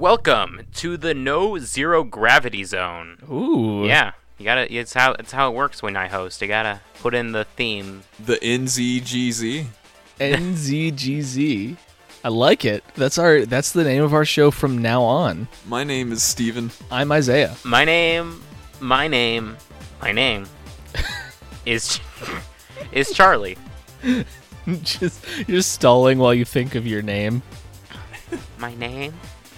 Welcome to the No Zero Gravity Zone. Ooh. Yeah. You gotta, it's how it works when I host. You gotta put in the theme. The NZGZ. NZGZ. I like it. That's the name of our show from now on. My name is Steven. I'm Isaiah. My name is Charlie. You're stalling while you think of your name. My name?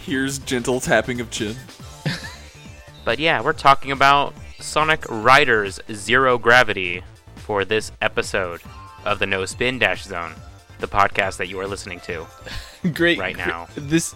Here's gentle tapping of chin. But yeah, we're talking about Sonic Riders Zero Gravity for this episode of the No Spin Dash Zone, the podcast that you are listening to. Great. Right now.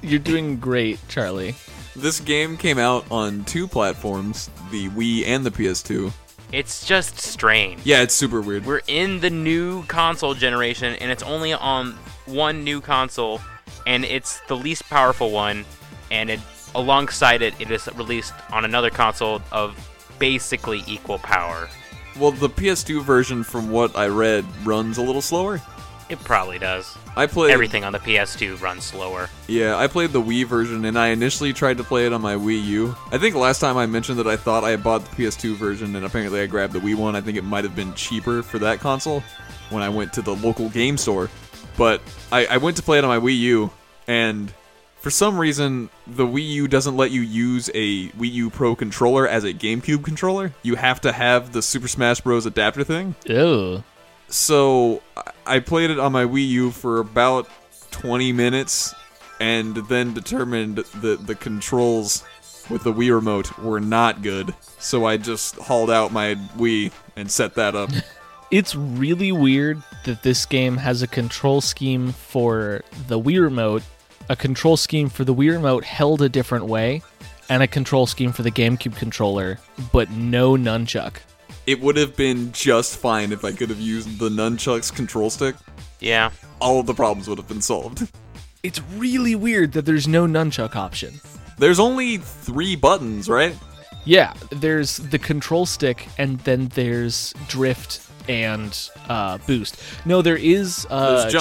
You're doing great, Charlie. This game came out on two platforms, the Wii and the PS2. It's just strange. Yeah, it's super weird. We're in the new console generation, and it's only on one new console, and it's the least powerful one, and alongside it is released on another console of basically equal power. Well, the PS2 version, from what I read, runs a little slower. It probably does. Everything on the PS2 runs slower. Yeah, I played the Wii version, and I initially tried to play it on my Wii U. I think last time I mentioned that I thought I bought the PS2 version, and apparently I grabbed the Wii one. I think it might have been cheaper for that console when I went to the local game store. But I went to play it on my Wii U, and for some reason, the Wii U doesn't let you use a Wii U Pro controller as a GameCube controller. You have to have the Super Smash Bros. Adapter thing. Ew. So I played it on my Wii U for about 20 minutes and then determined that the controls with the Wii remote were not good. So I just hauled out my Wii and set that up. It's really weird that this game has a control scheme for the Wii remote, a control scheme for the Wii remote held a different way, and a control scheme for the GameCube controller, but no nunchuck. It would have been just fine if I could have used the nunchuck's control stick. Yeah. All of the problems would have been solved. It's really weird that there's no nunchuck option. There's only three buttons, right? Yeah, there's the control stick, and then there's drift and boost. No, there is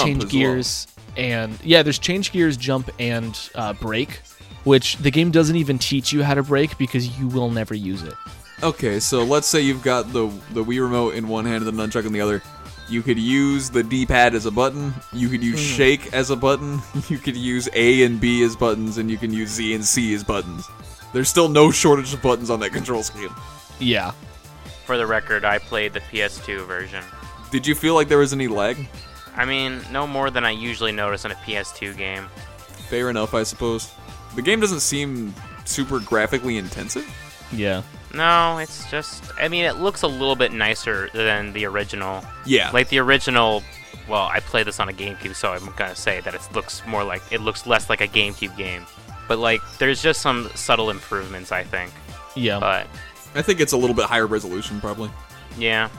change gears, well. And yeah, there's change gears, jump, and brake, which the game doesn't even teach you how to brake because you will never use it. Okay, so let's say you've got the Wii remote in one hand and the nunchuck in the other. You could use the D-pad as a button. You could use shake as a button. You could use A and B as buttons, and you can use Z and C as buttons. There's still no shortage of buttons on that control scheme. Yeah. For the record, I played the PS2 version. Did you feel like there was any lag? I mean, no more than I usually notice in a PS2 game. Fair enough, I suppose. The game doesn't seem super graphically intensive. Yeah. No, it's just... I mean, it looks a little bit nicer than the original. Yeah. Like, the original... Well, I play this on a GameCube, so I'm going to say that it looks more like... It looks less like a GameCube game. But, like, there's just some subtle improvements, I think. Yeah. But... I think it's a little bit higher resolution, probably. Yeah.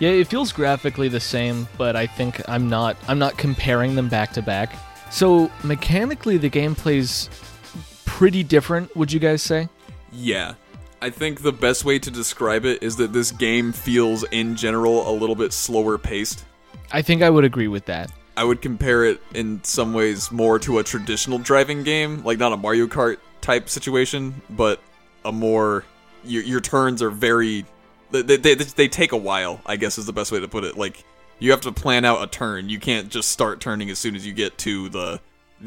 Yeah, it feels graphically the same, but I think I'm not comparing them back to back. So, mechanically, the game plays pretty different, would you guys say? Yeah. I think the best way to describe it is that this game feels, in general, a little bit slower paced. I think I would agree with that. I would compare it in some ways more to a traditional driving game, like not a Mario Kart type situation, but a more... Your turns are very... They take a while, I guess is the best way to put it. Like, you have to plan out a turn. You can't just start turning as soon as you get to the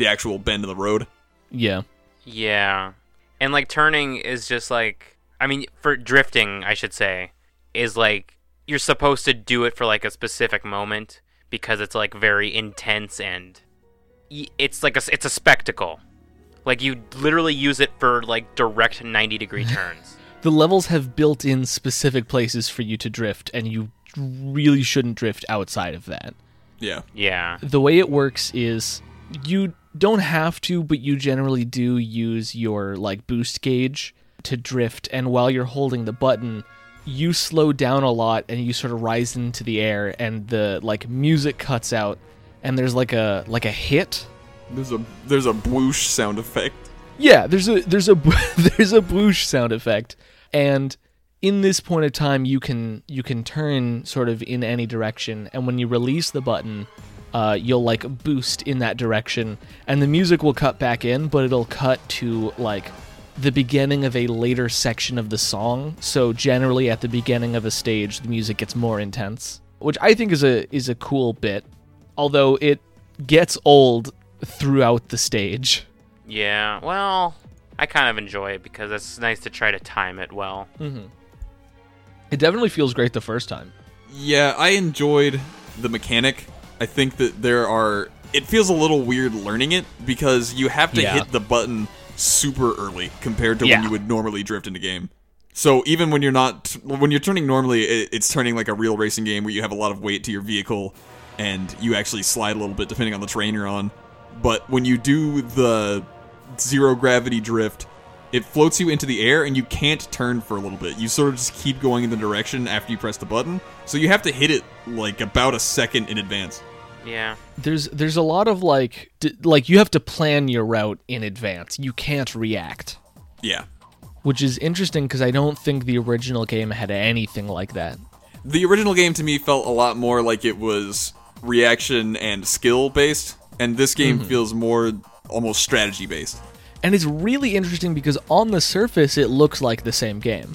actual bend of the road. Yeah. Yeah. And, like, turning is just, like... I mean, for drifting, I should say, is like you're supposed to do it for like a specific moment because it's like very intense and it's like it's a spectacle. Like you literally use it for like direct 90-degree turns. The levels have built in specific places for you to drift, and you really shouldn't drift outside of that. Yeah. Yeah. The way it works is you don't have to, but you generally do use your like boost gauge to drift, and while you're holding the button you slow down a lot and you sort of rise into the air, and the like music cuts out and there's like a hit. There's a bloosh sound effect. Yeah, there's a there's a bloosh sound effect, and in this point of time you can turn sort of in any direction, and when you release the button you'll like boost in that direction, and the music will cut back in, but it'll cut to like the beginning of a later section of the song. So generally at the beginning of a stage, the music gets more intense, which I think is a cool bit, although it gets old throughout the stage. Yeah, well, I kind of enjoy it because it's nice to try to time it well. Mm-hmm. It definitely feels great the first time. Yeah, I enjoyed the mechanic. I think that it feels a little weird learning it because you have to hit the button super early compared to when you would normally drift in the game. So even when when you're turning normally, it's turning like a real racing game where you have a lot of weight to your vehicle and you actually slide a little bit depending on the terrain you're on. But when you do the zero gravity drift, it floats you into the air and you can't turn for a little bit. You sort of just keep going in the direction after you press the button. So you have to hit it like about a second in advance. Yeah. There's a lot of like you have to plan your route in advance. You can't react. Yeah. Which is interesting because I don't think the original game had anything like that. The original game to me felt a lot more like it was reaction and skill based, and this game feels more almost strategy based. And it's really interesting because on the surface it looks like the same game.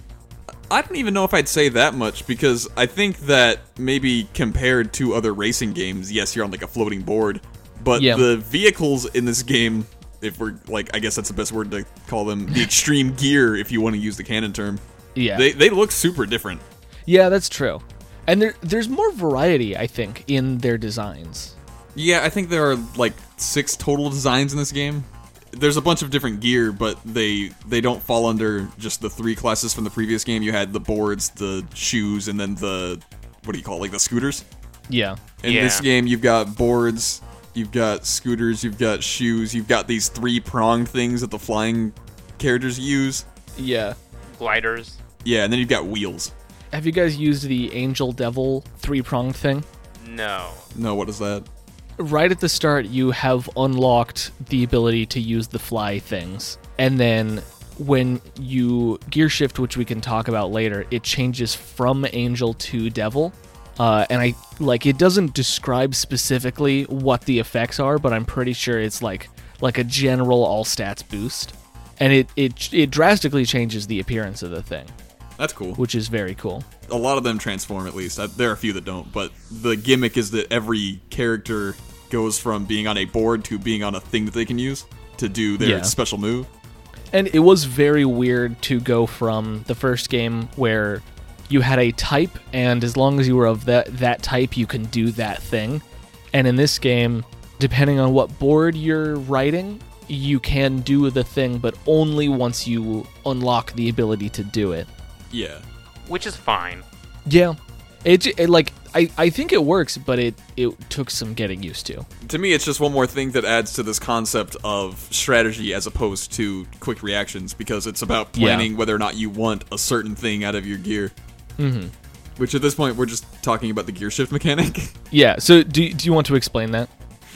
I don't even know if I'd say that much, because I think that maybe compared to other racing games, yes, you're on like a floating board, but the vehicles in this game, if we're like, I guess that's the best word to call them, the extreme gear, if you want to use the canon term, they look super different. Yeah, that's true. And there's more variety, I think, in their designs. Yeah, I think there are like 6 total designs in this game. There's a bunch of different gear, but they don't fall under just the 3 classes from the previous game. You had the boards, the shoes, and then the, what do you call it, like the scooters? Yeah. In this game, you've got boards, you've got scooters, you've got shoes, you've got these 3-pronged things that the flying characters use. Yeah. Gliders. Yeah, and then you've got wheels. Have you guys used the angel-devil 3-pronged thing? No. No, what is that? Right at the start, you have unlocked the ability to use the fly things. And then when you gear shift, which we can talk about later, it changes from angel to devil. And I like it doesn't describe specifically what the effects are, but I'm pretty sure it's like a general all stats boost. And it drastically changes the appearance of the thing. That's cool. Which is very cool. A lot of them transform, at least. There are a few that don't, but the gimmick is that every character goes from being on a board to being on a thing that they can use to do their special move. And it was very weird to go from the first game where you had a type, and as long as you were of that type, you can do that thing. And in this game, depending on what board you're riding, you can do the thing, but only once you unlock the ability to do it. Yeah. Which is fine. Yeah. It like, I think it works, but it took some getting used to. To me, it's just one more thing that adds to this concept of strategy as opposed to quick reactions, because it's about planning whether or not you want a certain thing out of your gear. Mm-hmm. Which at this point, we're just talking about the gear shift mechanic. Yeah, so do you want to explain that?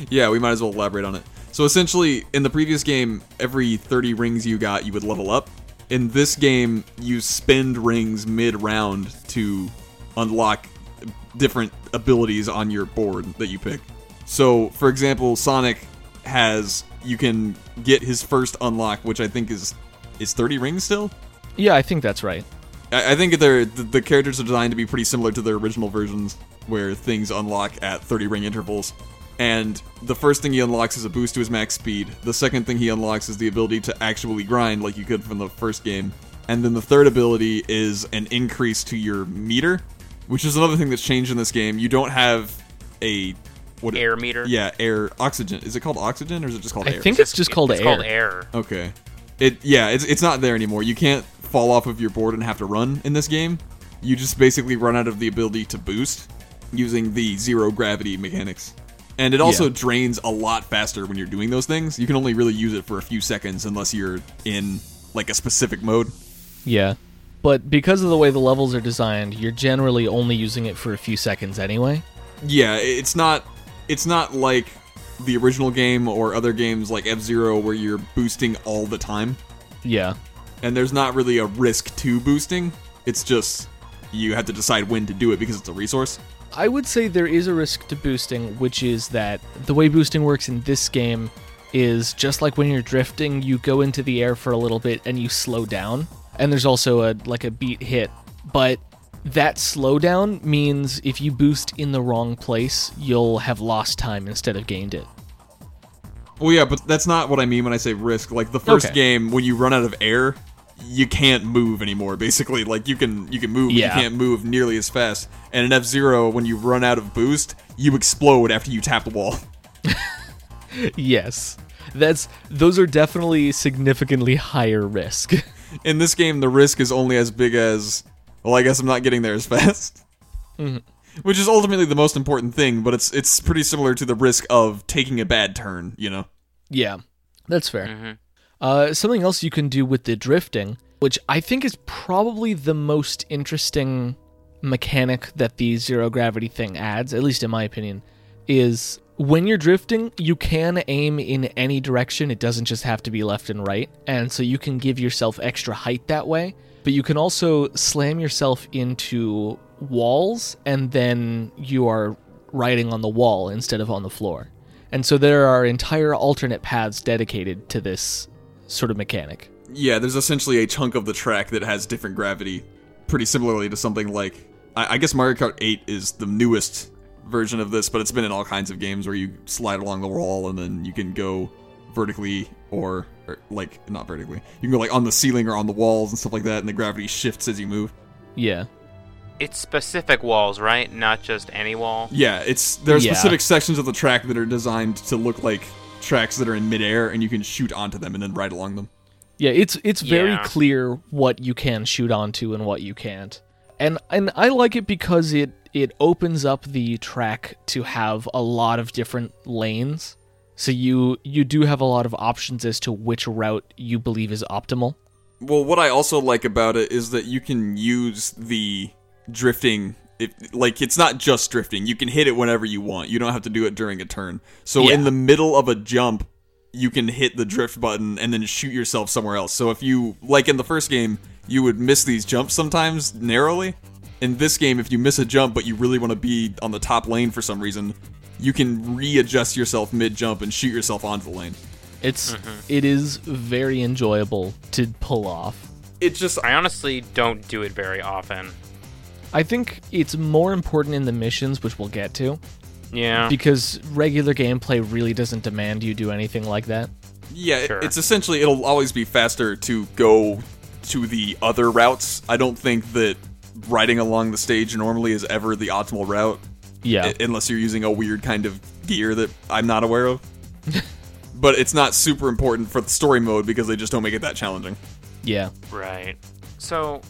Yeah, we might as well elaborate on it. So essentially, in the previous game, every 30 rings you got, you would level up. In this game, you spend rings mid-round to unlock different abilities on your board that you pick. So, for example, Sonic you can get his first unlock, which I think is 30 rings still? Yeah, I think that's right. I think the characters are designed to be pretty similar to their original versions, where things unlock at 30-ring intervals. And the first thing he unlocks is a boost to his max speed. The second thing he unlocks is the ability to actually grind like you could from the first game. And then the third ability is an increase to your meter, which is another thing that's changed in this game. You don't have air meter? Yeah, air. Oxygen. Is it called oxygen or is it just called air? I think it's just called air. It's called air. Okay. It's not there anymore. You can't fall off of your board and have to run in this game. You just basically run out of the ability to boost using the zero gravity mechanics. And it also drains a lot faster when you're doing those things. You can only really use it for a few seconds unless you're in, like, a specific mode. Yeah. But because of the way the levels are designed, you're generally only using it for a few seconds anyway. Yeah, it's not like the original game or other games like F-Zero where you're boosting all the time. Yeah. And there's not really a risk to boosting. It's just you have to decide when to do it because it's a resource. I would say there is a risk to boosting, which is that the way boosting works in this game is just like when you're drifting, you go into the air for a little bit and you slow down. And there's also a beat hit, but that slowdown means if you boost in the wrong place, you'll have lost time instead of gained it. Well, yeah, but that's not what I mean when I say risk. Like, the first game, when you run out of air, you can't move anymore, basically. Like, you can move, but you can't move nearly as fast. And in F-Zero, when you run out of boost, you explode after you tap the wall. Yes. Those are definitely significantly higher risk. In this game, the risk is only as big as, well, I guess I'm not getting there as fast. Mm-hmm. Which is ultimately the most important thing, but it's pretty similar to the risk of taking a bad turn, you know? Yeah, that's fair. Mm-hmm. Something else you can do with the drifting, which I think is probably the most interesting mechanic that the zero gravity thing adds, at least in my opinion, is when you're drifting, you can aim in any direction. It doesn't just have to be left and right, and so you can give yourself extra height that way, but you can also slam yourself into walls, and then you are riding on the wall instead of on the floor. And so there are entire alternate paths dedicated to this sort of mechanic. Yeah, there's essentially a chunk of the track that has different gravity, pretty similarly to something like, I guess Mario Kart 8 is the newest version of this, but it's been in all kinds of games where you slide along the wall and then you can go vertically or like, not vertically, you can go like on the ceiling or on the walls and stuff like that, and the gravity shifts as you move. Yeah. It's specific walls, right? Not just any wall? Yeah, there are specific sections of the track that are designed to look like tracks that are in midair, and you can shoot onto them and then ride along them. Yeah, it's very clear what you can shoot onto and what you can't. And I like it because it opens up the track to have a lot of different lanes, so you do have a lot of options as to which route you believe is optimal. Well, what I also like about it is that you can use the drifting, it's not just drifting. You can hit it whenever you want. You don't have to do it during a turn. So in the middle of a jump, you can hit the drift button and then shoot yourself somewhere else. So if you, like in the first game, you would miss these jumps sometimes narrowly. In this game, if you miss a jump but you really want to be on the top lane for some reason, you can readjust yourself mid-jump and shoot yourself onto the lane. It is very enjoyable to pull off. I honestly don't do it very often. I think it's more important in the missions, which we'll get to. Yeah. Because regular gameplay really doesn't demand you do anything like that. Yeah, sure. It's essentially, it'll always be faster to go to the other routes. I don't think that riding along the stage normally is ever the optimal route. Yeah. Unless you're using a weird kind of gear that I'm not aware of. But it's not super important for the story mode because they just don't make it that challenging. Yeah. Right. So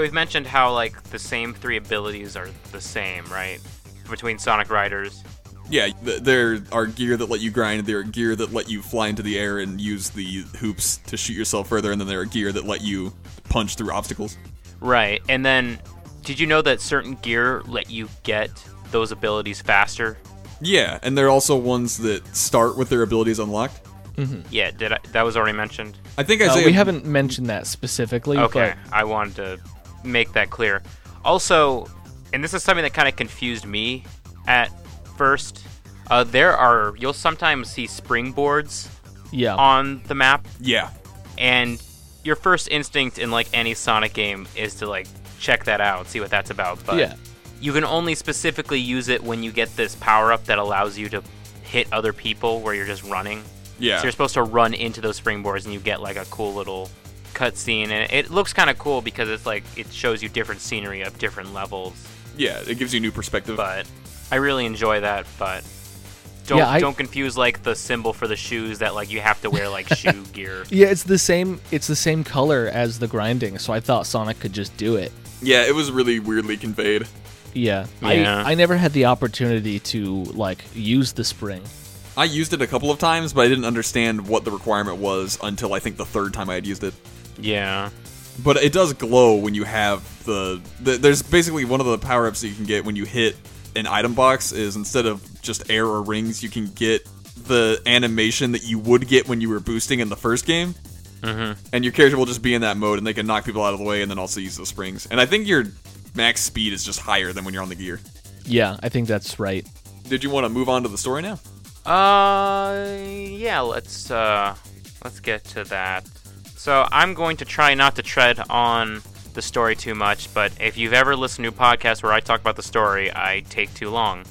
we've mentioned how, the same three abilities are the same, right? Between Sonic Riders. Yeah, there are gear that let you grind, there are gear that let you fly into the air and use the hoops to shoot yourself further, and then there are gear that let you punch through obstacles. Right, and then, did you know that certain gear let you get those abilities faster? Yeah, and there are also ones that start with their abilities unlocked. Mm-hmm. Yeah, that was already mentioned? I think Isaiah... we haven't mentioned that specifically. Okay, but... I wanted to... make that clear. Also, and this is something that kind of confused me at first, you'll sometimes see springboards on the map. Yeah. And your first instinct in any Sonic game is to check that out, see what that's about. But you can only specifically use it when you get this power-up that allows you to hit other people where you're just running. Yeah. So you're supposed to run into those springboards and you get a cool little... cutscene, and it looks kind of cool because it's it shows you different scenery of different levels. Yeah, it gives you new perspective. But I really enjoy that. But don't confuse the symbol for the shoes that you have to wear shoe gear. Yeah, it's the same color as the grinding, so I thought Sonic could just do it. Yeah, it was really weirdly conveyed. Yeah, yeah. I never had the opportunity to use the spring. I used it a couple of times, but I didn't understand what the requirement was until I think the third time I had used it. Yeah. But it does glow when you have there's basically one of the power-ups that you can get when you hit an item box is instead of just air or rings, you can get the animation that you would get when you were boosting in the first game. Mm-hmm. And your character will just be in that mode, and they can knock people out of the way and then also use the springs. And I think your max speed is just higher than when you're on the gear. Yeah, I think that's right. Did you want to move on to the story now? Yeah, let's get to that. So I'm going to try not to tread on the story too much, but if you've ever listened to podcasts where I talk about the story, I take too long.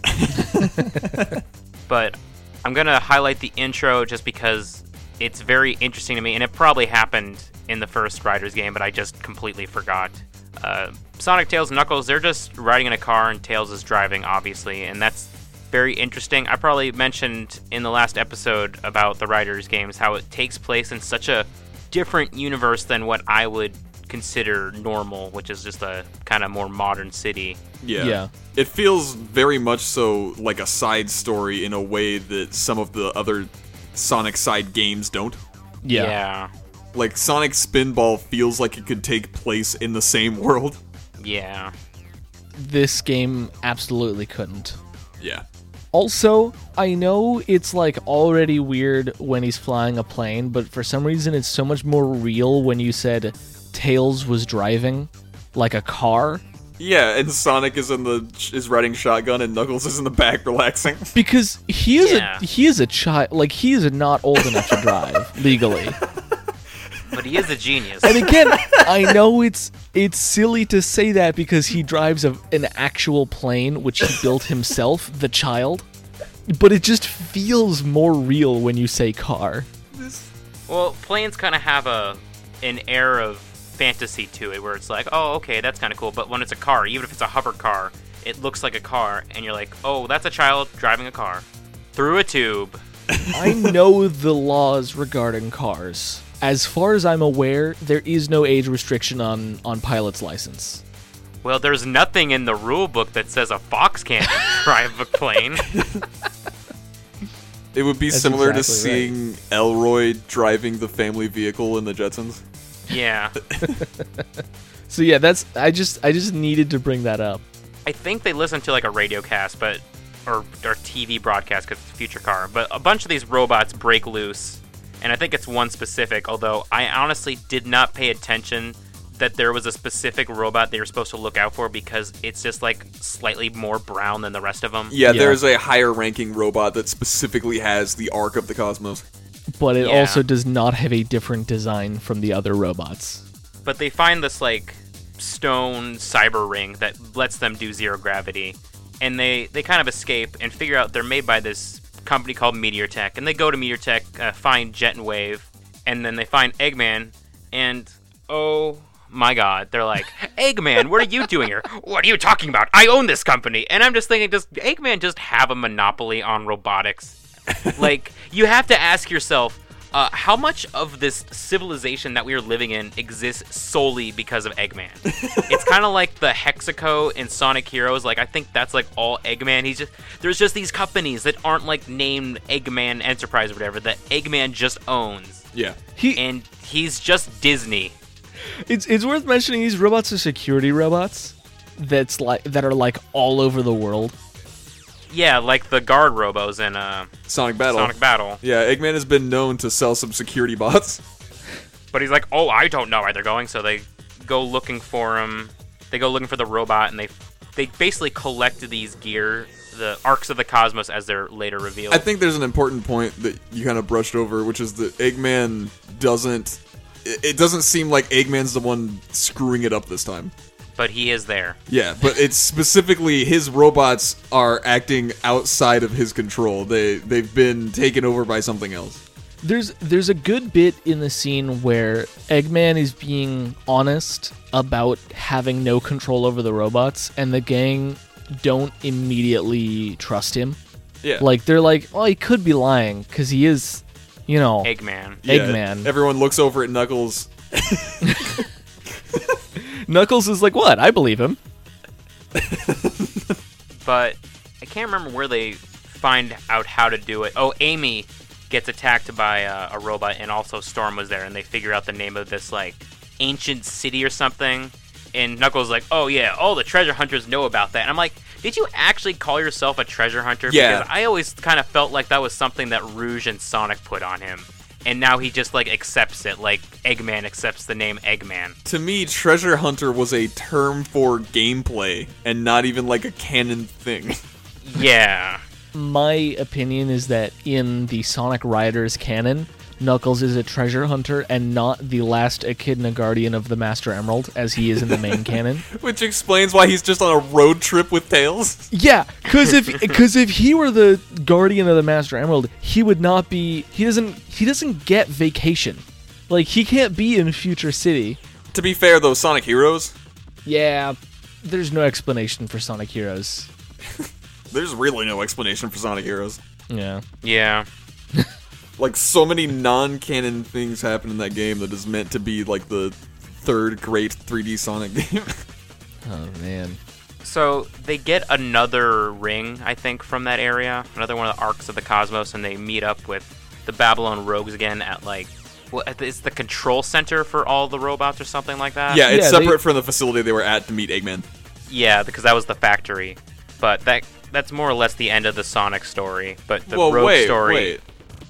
But I'm going to highlight the intro just because it's very interesting to me, and it probably happened in the first Riders game, but I just completely forgot. Sonic, Tails, and Knuckles, they're just riding in a car, and Tails is driving, obviously, and that's very interesting. I probably mentioned in the last episode about the Riders games how it takes place in such a different universe than what I would consider normal, which is just a kind of more modern city. Yeah. It feels very much so like a side story in a way that some of the other Sonic side games don't. Yeah. Like Sonic Spinball feels like it could take place in the same world. Yeah. This game absolutely couldn't. Yeah. Also, I know it's like already weird when he's flying a plane, but for some reason it's so much more real when you said Tails was driving like a car. Yeah, and Sonic is riding shotgun, and Knuckles is in the back relaxing. Because he is a child, like he is not old enough to drive legally. But he is a genius. And again, I know it's silly to say that because he drives an actual plane which he built himself, the child. But it just feels more real when you say car. Well, planes kind of have an air of fantasy to it where it's like, oh, okay, that's kind of cool. But when it's a car, even if it's a hover car, it looks like a car, and you're like, oh, that's a child driving a car through a tube. I know the laws regarding cars. As far as I'm aware, there is no age restriction on pilot's license. Well, there's nothing in the rule book that says a fox can't drive a plane. It would be That's similar to seeing Elroy driving the family vehicle in the Jetsons. Yeah. So yeah, I just needed to bring that up. I think they listened to like a radio cast, or TV broadcast because it's Future Car. But a bunch of these robots break loose. And I think it's one specific, although I honestly did not pay attention that there was a specific robot they were supposed to look out for because it's just like slightly more brown than the rest of them. Yeah, there's a higher ranking robot that specifically has the arc of the cosmos. But it also does not have a different design from the other robots. But they find this like stone cyber ring that lets them do zero gravity. And they kind of escape and figure out they're made by this company called MeteorTech, and they go to MeteorTech, find Jet and Wave, and then they find Eggman, and oh my god, they're like, Eggman, what are you doing here? What are you talking about? I own this company. And I'm just thinking, does Eggman just have a monopoly on robotics? Like, you have to ask yourself, how much of this civilization that we are living in exists solely because of Eggman? It's kind of like the Hexaco in Sonic Heroes. Like, I think that's like all Eggman. There's just these companies that aren't like named Eggman Enterprise or whatever that Eggman just owns. Yeah. And he's just Disney. It's worth mentioning these robots are security robots that are all over the world. Yeah, like the guard robos in Sonic Battle. Yeah, Eggman has been known to sell some security bots. But he's like, oh, I don't know where they're going, so they go looking for him. They go looking for the robot, and they basically collect these gear, the arcs of the cosmos, as they're later revealed. I think there's an important point that you kind of brushed over, which is that Eggman doesn't... It doesn't seem like Eggman's the one screwing it up this time. But he is there. Yeah, but it's specifically his robots are acting outside of his control. They've been taken over by something else. There's a good bit in the scene where Eggman is being honest about having no control over the robots, and the gang don't immediately trust him. Yeah. Like, they're like, oh, he could be lying, because he is, you know... Eggman. Yeah, Eggman. Everyone looks over at Knuckles... Knuckles is like, what? I believe him. But I can't remember where they find out how to do it. Oh, Amy gets attacked by a robot, and also Storm was there, and they figure out the name of this, like, ancient city or something. And Knuckles is like, oh, yeah, all the treasure hunters know about that. And I'm like, did you actually call yourself a treasure hunter? Yeah. Because I always kind of felt like that was something that Rouge and Sonic put on him. and now he just, like, accepts it, like Eggman accepts the name Eggman. To me, Treasure Hunter was a term for gameplay, and not even, like, a canon thing. Yeah. My opinion is that in the Sonic Riders canon, Knuckles is a treasure hunter and not the last Echidna Guardian of the Master Emerald, as he is in the main canon. Which explains why he's just on a road trip with Tails. Yeah, because if he were the Guardian of the Master Emerald, he would not be... He doesn't get vacation. Like, he can't be in Future City. To be fair, though, Sonic Heroes? Yeah, there's no explanation for Sonic Heroes. There's really no explanation for Sonic Heroes. Yeah. Yeah. Like, so many non-canon things happen in that game that is meant to be, like, the third great 3D Sonic game. Oh, man. So, they get another ring, I think, from that area. Another one of the arcs of the cosmos, and they meet up with the Babylon Rogues again at, like... Well, it's the control center for all the robots or something like that? Yeah, it's separate from the facility they were at to meet Eggman. Yeah, because that was the factory. But that's more or less the end of the Sonic story. But the Rogue story... Wait.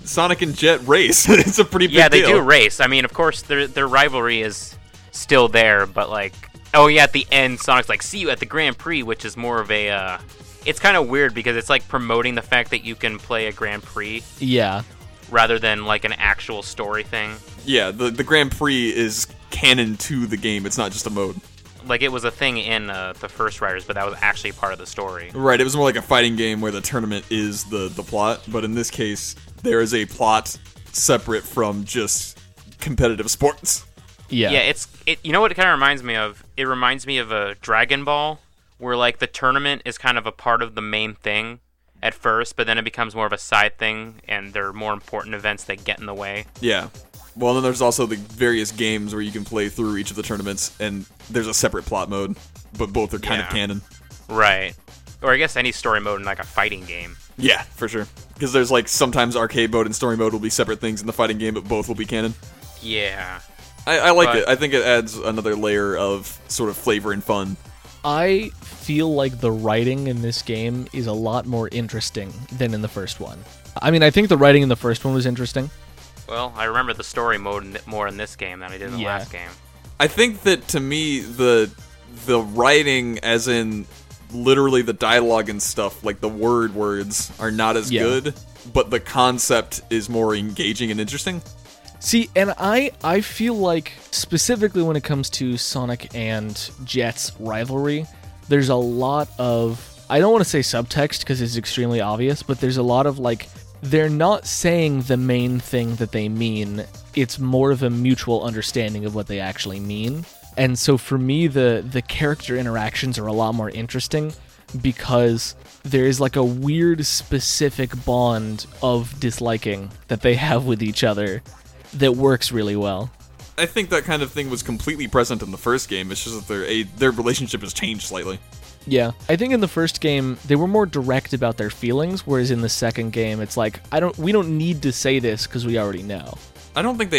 Sonic and Jet race. It's a pretty big deal. Yeah, they do race. I mean, of course, their rivalry is still there, but, like... Oh, yeah, at the end, Sonic's like, see you at the Grand Prix, which is more of a... it's kind of weird, because it's, like, promoting the fact that you can play a Grand Prix. Yeah. Rather than, like, an actual story thing. Yeah, the Grand Prix is canon to the game. It's not just a mode. Like, it was a thing in the first Riders, but that was actually part of the story. Right, it was more like a fighting game where the tournament is the plot, but in this case... There is a plot separate from just competitive sports. Yeah, it's You know what it kind of reminds me of? It reminds me of a Dragon Ball, where like the tournament is kind of a part of the main thing at first, but then it becomes more of a side thing, and there are more important events that get in the way. Yeah. Well, then there's also the various games where you can play through each of the tournaments, and there's a separate plot mode, but both are kind of canon. Right. Or I guess any story mode in like a fighting game. Yeah, for sure. Because there's, like, sometimes arcade mode and story mode will be separate things in the fighting game, but both will be canon. Yeah. I like it. I think it adds another layer of sort of flavor and fun. I feel like the writing in this game is a lot more interesting than in the first one. I mean, I think the writing in the first one was interesting. Well, I remember the story mode more in this game than I did in the last game. I think that, to me, the writing, as in... literally the dialogue and stuff, like the words are not as good, but the concept is more engaging and interesting. See, and I feel like specifically when it comes to Sonic and Jet's rivalry, there's a lot of, I don't want to say subtext because it's extremely obvious, but there's a lot of like, they're not saying the main thing that they mean. It's more of a mutual understanding of what they actually mean. And so for me, the character interactions are a lot more interesting because there is like a weird specific bond of disliking that they have with each other that works really well. I think that kind of thing was completely present in the first game. It's just that their relationship has changed slightly. Yeah. I think in the first game, they were more direct about their feelings, whereas in the second game, it's like, we don't need to say this because we already know. I don't think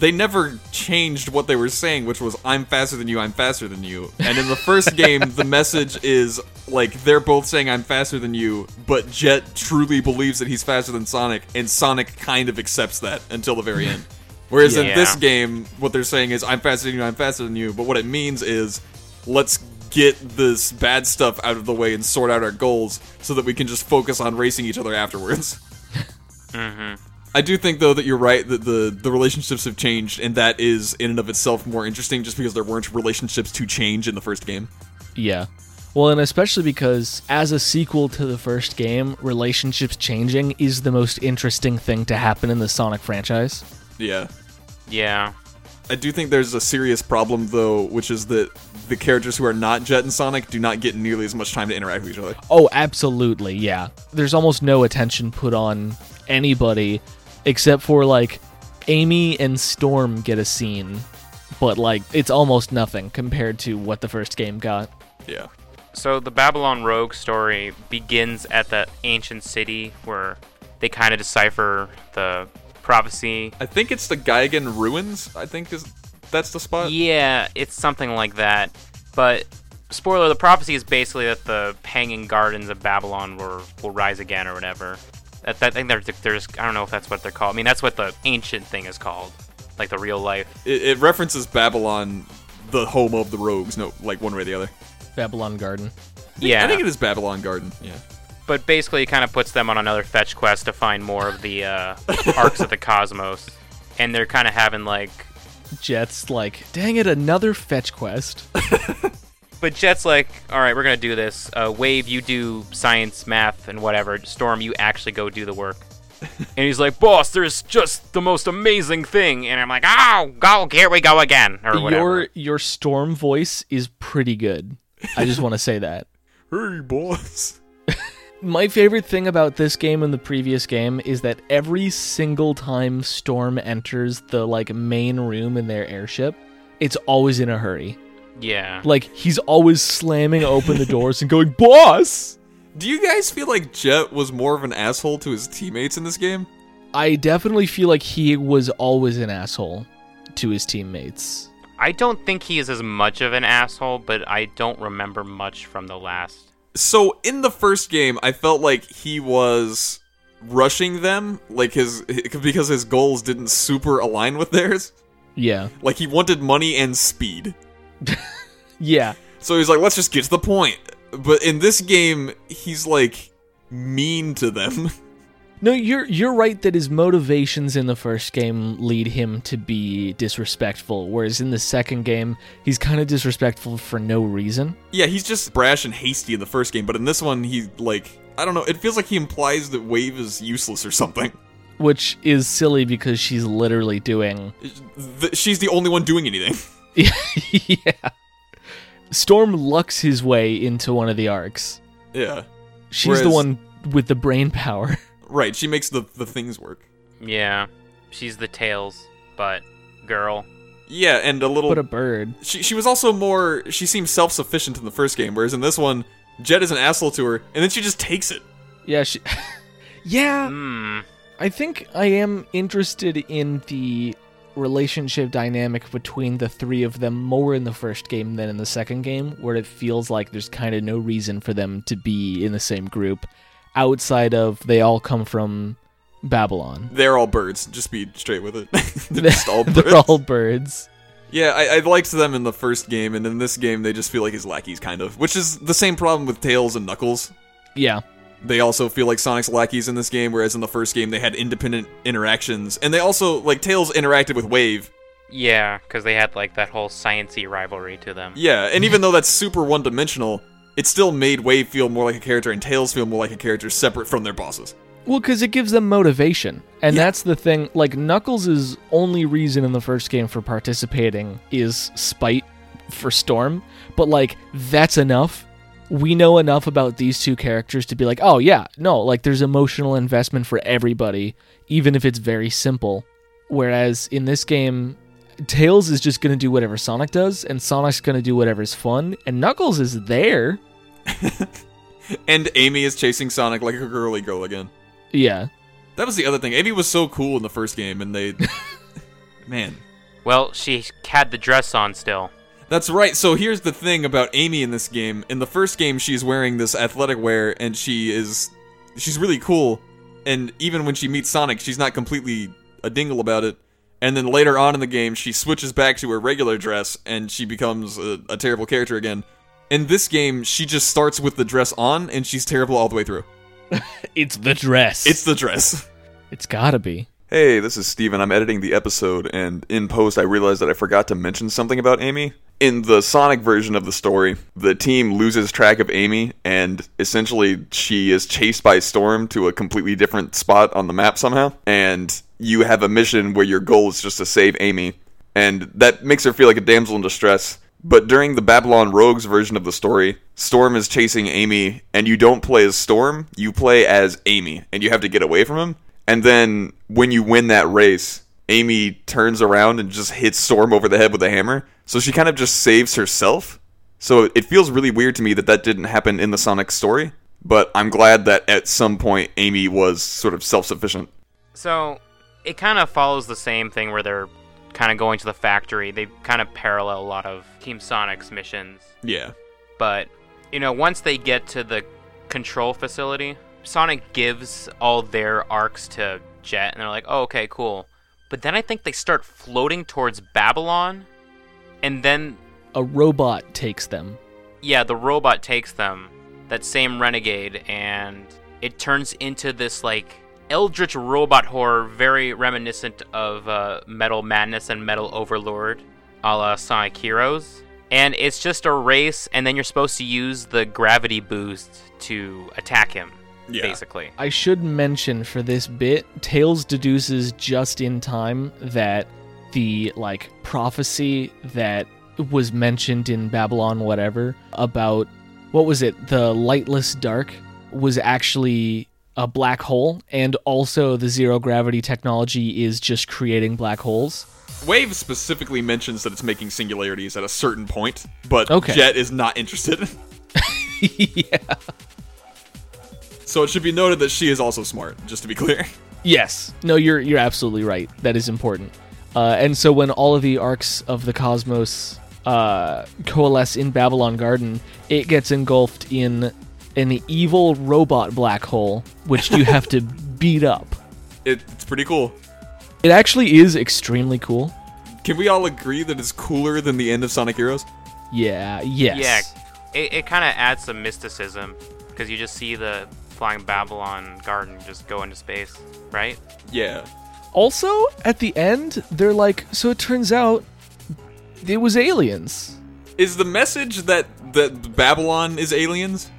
They never changed what they were saying, which was, I'm faster than you, I'm faster than you. And in the first game, the message is, like, they're both saying I'm faster than you, but Jet truly believes that he's faster than Sonic, and Sonic kind of accepts that until the very end. Whereas in this game, what they're saying is, I'm faster than you, I'm faster than you, but what it means is, let's get this bad stuff out of the way and sort out our goals so that we can just focus on racing each other afterwards. Mm-hmm. I do think, though, that you're right, that the relationships have changed, and that is, in and of itself, more interesting just because there weren't relationships to change in the first game. Yeah. Well, and especially because, as a sequel to the first game, relationships changing is the most interesting thing to happen in the Sonic franchise. Yeah. Yeah. I do think there's a serious problem, though, which is that the characters who are not Jet and Sonic do not get nearly as much time to interact with each other. Oh, absolutely, yeah. There's almost no attention put on anybody... except for, like, Amy and Storm get a scene, but, like, it's almost nothing compared to what the first game got. Yeah. So the Babylon Rogue story begins at the ancient city where they kind of decipher the prophecy. I think it's the Geigen Ruins, that's the spot? Yeah, it's something like that. But, spoiler, the prophecy is basically that the hanging gardens of Babylon will rise again or whatever. I think there's I don't know if that's what they're called. I mean, that's what the ancient thing is called, like the real life. It references Babylon, the home of the rogues. No, like one way or the other. Babylon Garden. Yeah, I think it is Babylon Garden. Yeah. But basically, it kind of puts them on another fetch quest to find more of the arcs of the cosmos, and they're kind of having like Jet's like, dang it, another fetch quest. But Jet's like, all right, we're going to do this. Wave, you do science, math, and whatever. Storm, you actually go do the work. And he's like, boss, there's just the most amazing thing. And I'm like, oh, go, here we go again, or whatever. Your Storm voice is pretty good. I just want to say that. Hey, boss. My favorite thing about this game and the previous game is that every single time Storm enters the like main room in their airship, it's always in a hurry. Yeah. Like, he's always slamming open the doors and going, boss! Do you guys feel like Jet was more of an asshole to his teammates in this game? I definitely feel like he was always an asshole to his teammates. I don't think he is as much of an asshole, but I don't remember much from the last. So, in the first game, I felt like he was rushing them, like because his goals didn't super align with theirs. Yeah. Like, he wanted money and speed. Yeah. So he's like, let's just get to the point. But in this game, he's like mean to them. No, you're right that his motivations in the first game lead him to be disrespectful, whereas in the second game, he's kind of disrespectful for no reason. Yeah, he's just brash and hasty in the first game, but in this one, he like, I don't know, it feels like he implies that Wave is useless or something. Which is silly because she's literally doing... She's the only one doing anything. Yeah. Storm lucks his way into one of the arcs. Yeah. She's the one with the brain power. Right, she makes the things work. Yeah. She's the tails, but girl. Yeah, and a little... But a bird. She was also more... She seemed self-sufficient in the first game, whereas in this one, Jet is an asshole to her, and then she just takes it. Yeah, she... Yeah. Mm. I think I am interested in the... relationship dynamic between the three of them more in the first game than in the second game, where it feels like there's kind of no reason for them to be in the same group outside of they all come from Babylon. They're all birds. Just be straight with it. They're just all birds. They're all birds. Yeah, I liked them in the first game, and in this game they just feel like his lackeys, kind of, which is the same problem with Tails and Knuckles. Yeah. They also feel like Sonic's lackeys in this game, whereas in the first game they had independent interactions. And they also, like, Tails interacted with Wave. Yeah, because they had, like, that whole science-y rivalry to them. Yeah, and even though that's super one-dimensional, it still made Wave feel more like a character and Tails feel more like a character separate from their bosses. Well, because it gives them motivation. And that's the thing. Like, Knuckles' only reason in the first game for participating is spite for Storm. But, like, that's enough. We know enough about these two characters to be like, oh yeah, no, like there's emotional investment for everybody, even if it's very simple. Whereas in this game, Tails is just going to do whatever Sonic does, and Sonic's going to do whatever's fun, and Knuckles is there. And Amy is chasing Sonic like a girly girl again. Yeah. That was the other thing. Amy was so cool in the first game, and they... Man. Well, she had the dress on still. That's right. So here's the thing about Amy in this game. In the first game, she's wearing this athletic wear, and she's really cool. And even when she meets Sonic, she's not completely a dingle about it. And then later on in the game, she switches back to her regular dress, and she becomes a terrible character again. In this game, she just starts with the dress on, and she's terrible all the way through. It's the dress. It's the dress. It's gotta be. Hey, this is Steven. I'm editing the episode, and in post, I realized that I forgot to mention something about Amy. In the Sonic version of the story, the team loses track of Amy, and essentially she is chased by Storm to a completely different spot on the map somehow, and you have a mission where your goal is just to save Amy, and that makes her feel like a damsel in distress. But during the Babylon Rogues version of the story, Storm is chasing Amy, and you don't play as Storm, you play as Amy, and you have to get away from him, and then when you win that race... Amy turns around and just hits Storm over the head with a hammer. So she kind of just saves herself. So it feels really weird to me that that didn't happen in the Sonic story. But I'm glad that at some point Amy was sort of self-sufficient. So it kind of follows the same thing where they're kind of going to the factory. They kind of parallel a lot of Team Sonic's missions. Yeah. But, you know, once they get to the control facility, Sonic gives all their arcs to Jet, and they're like, oh, okay, cool. But then I think they start floating towards Babylon, and then... a robot takes them. Yeah, the robot takes them, that same renegade, and it turns into this, like, eldritch robot horror, very reminiscent of Metal Madness and Metal Overlord, a la Sonic Heroes. And it's just a race, and then you're supposed to use the gravity boost to attack him, basically. I should mention for this bit, Tails deduces just in time that the, like, prophecy that was mentioned in Babylon whatever about, what was it, the lightless dark was actually a black hole, and also the zero gravity technology is just creating black holes. Wave specifically mentions that it's making singularities at a certain point, but Jet is not interested. Yeah. So it should be noted that she is also smart, just to be clear. Yes. No, you're absolutely right. That is important. And so when all of the arcs of the cosmos coalesce in Babylon Garden, it gets engulfed in an evil robot black hole, which you have to beat up. It's pretty cool. It actually is extremely cool. Can we all agree that it's cooler than the end of Sonic Heroes? Yeah, yes. Yeah, it kind of adds some mysticism, because you just see the flying Babylon Garden just go into space, right? Yeah. Also, at the end, they're like, so it turns out it was aliens. Is the message that Babylon is aliens?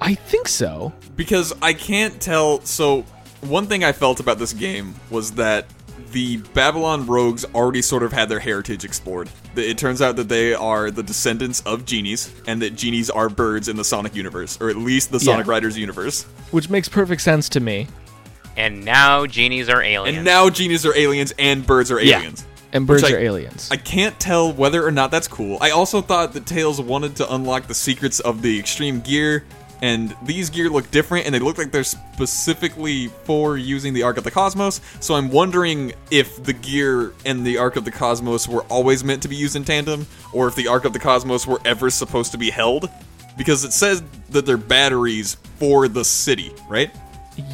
I think so. Because I can't tell, so... one thing I felt about this game was that the Babylon rogues already sort of had their heritage explored. It turns out that they are the descendants of genies, and that genies are birds in the Sonic universe, or at least the Sonic Riders universe. Which makes perfect sense to me. And now genies are aliens. And birds are aliens. Yeah. And birds are aliens. I can't tell whether or not that's cool. I also thought that Tails wanted to unlock the secrets of the extreme gear, and these gear look different, and they look like they're specifically for using the Arc of the Cosmos, so I'm wondering if the gear and the Arc of the Cosmos were always meant to be used in tandem, or if the Arc of the Cosmos were ever supposed to be held, because it says that they're batteries for the city, right?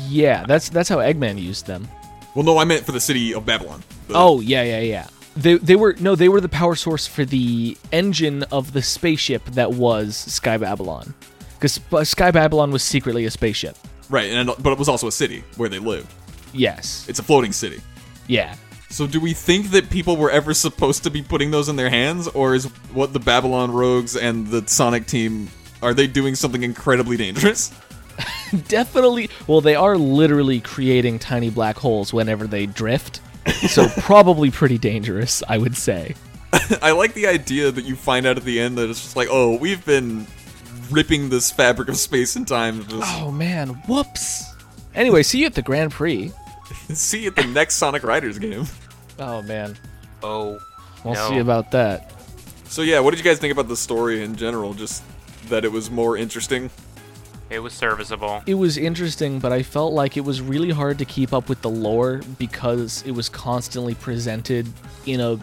Yeah, that's how Eggman used them. Well, no, I meant for the city of Babylon. Yeah. They were the power source for the engine of the spaceship that was Sky Babylon. Because Sky Babylon was secretly a spaceship. Right, but it was also a city where they lived. Yes. It's a floating city. Yeah. So do we think that people were ever supposed to be putting those in their hands? Or is what the Babylon Rogues and the Sonic team, are they doing something incredibly dangerous? Definitely. Well, they are literally creating tiny black holes whenever they drift. So probably pretty dangerous, I would say. I like the idea that you find out at the end that it's just like, oh, we've been... ripping this fabric of space and time. Oh man, whoops. Anyway, see you at the Grand Prix. See you at the next Sonic Riders game. Oh man. Oh. We'll see about that. So yeah, what did you guys think about the story in general? Just that it was more interesting? It was serviceable. It was interesting, but I felt like it was really hard to keep up with the lore because it was constantly presented in a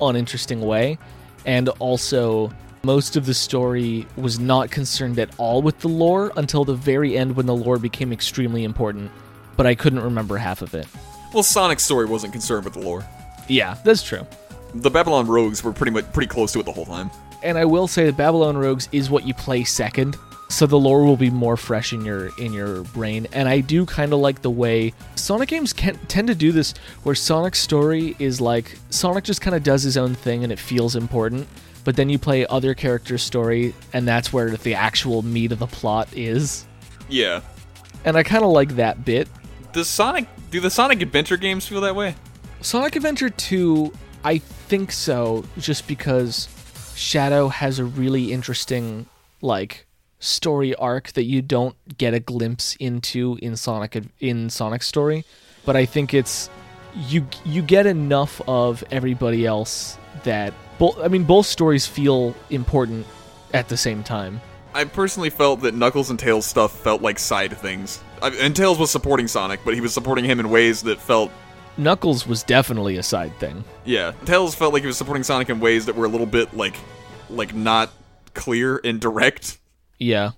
uninteresting way. And also... most of the story was not concerned at all with the lore until the very end when the lore became extremely important, but I couldn't remember half of it. Well, Sonic's story wasn't concerned with the lore. Yeah, that's true. The Babylon Rogues were pretty close to it the whole time. And I will say the Babylon Rogues is what you play second, so the lore will be more fresh in your brain, and I do kind of like the way Sonic games tend to do this, where Sonic's story is like, Sonic just kind of does his own thing and it feels important, but then you play other characters' story, and that's where the actual meat of the plot is. Yeah. And I kind of like that bit. Do the Sonic Adventure games feel that way? Sonic Adventure 2, I think so, just because Shadow has a really interesting, like, story arc that you don't get a glimpse into in Sonic's story. But I think it's... You get enough of everybody else that... both stories feel important at the same time. I personally felt that Knuckles and Tails' stuff felt like side things. And Tails was supporting Sonic, but he was supporting him in ways that felt... Knuckles was definitely a side thing. Yeah. Tails felt like he was supporting Sonic in ways that were a little bit, like not clear and direct. Yeah.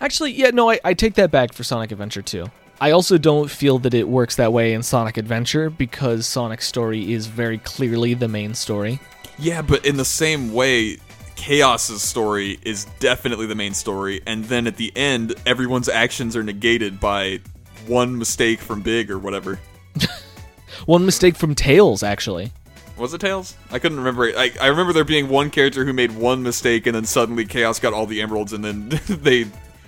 Actually, yeah, no, I take that back for Sonic Adventure 2. I also don't feel that it works that way in Sonic Adventure because Sonic's story is very clearly the main story. Yeah, but in the same way, Chaos's story is definitely the main story, and then at the end, everyone's actions are negated by one mistake from Big or whatever. One mistake from Tails, actually. Was it Tails? I couldn't remember. I remember there being one character who made one mistake, and then suddenly Chaos got all the emeralds, and then they...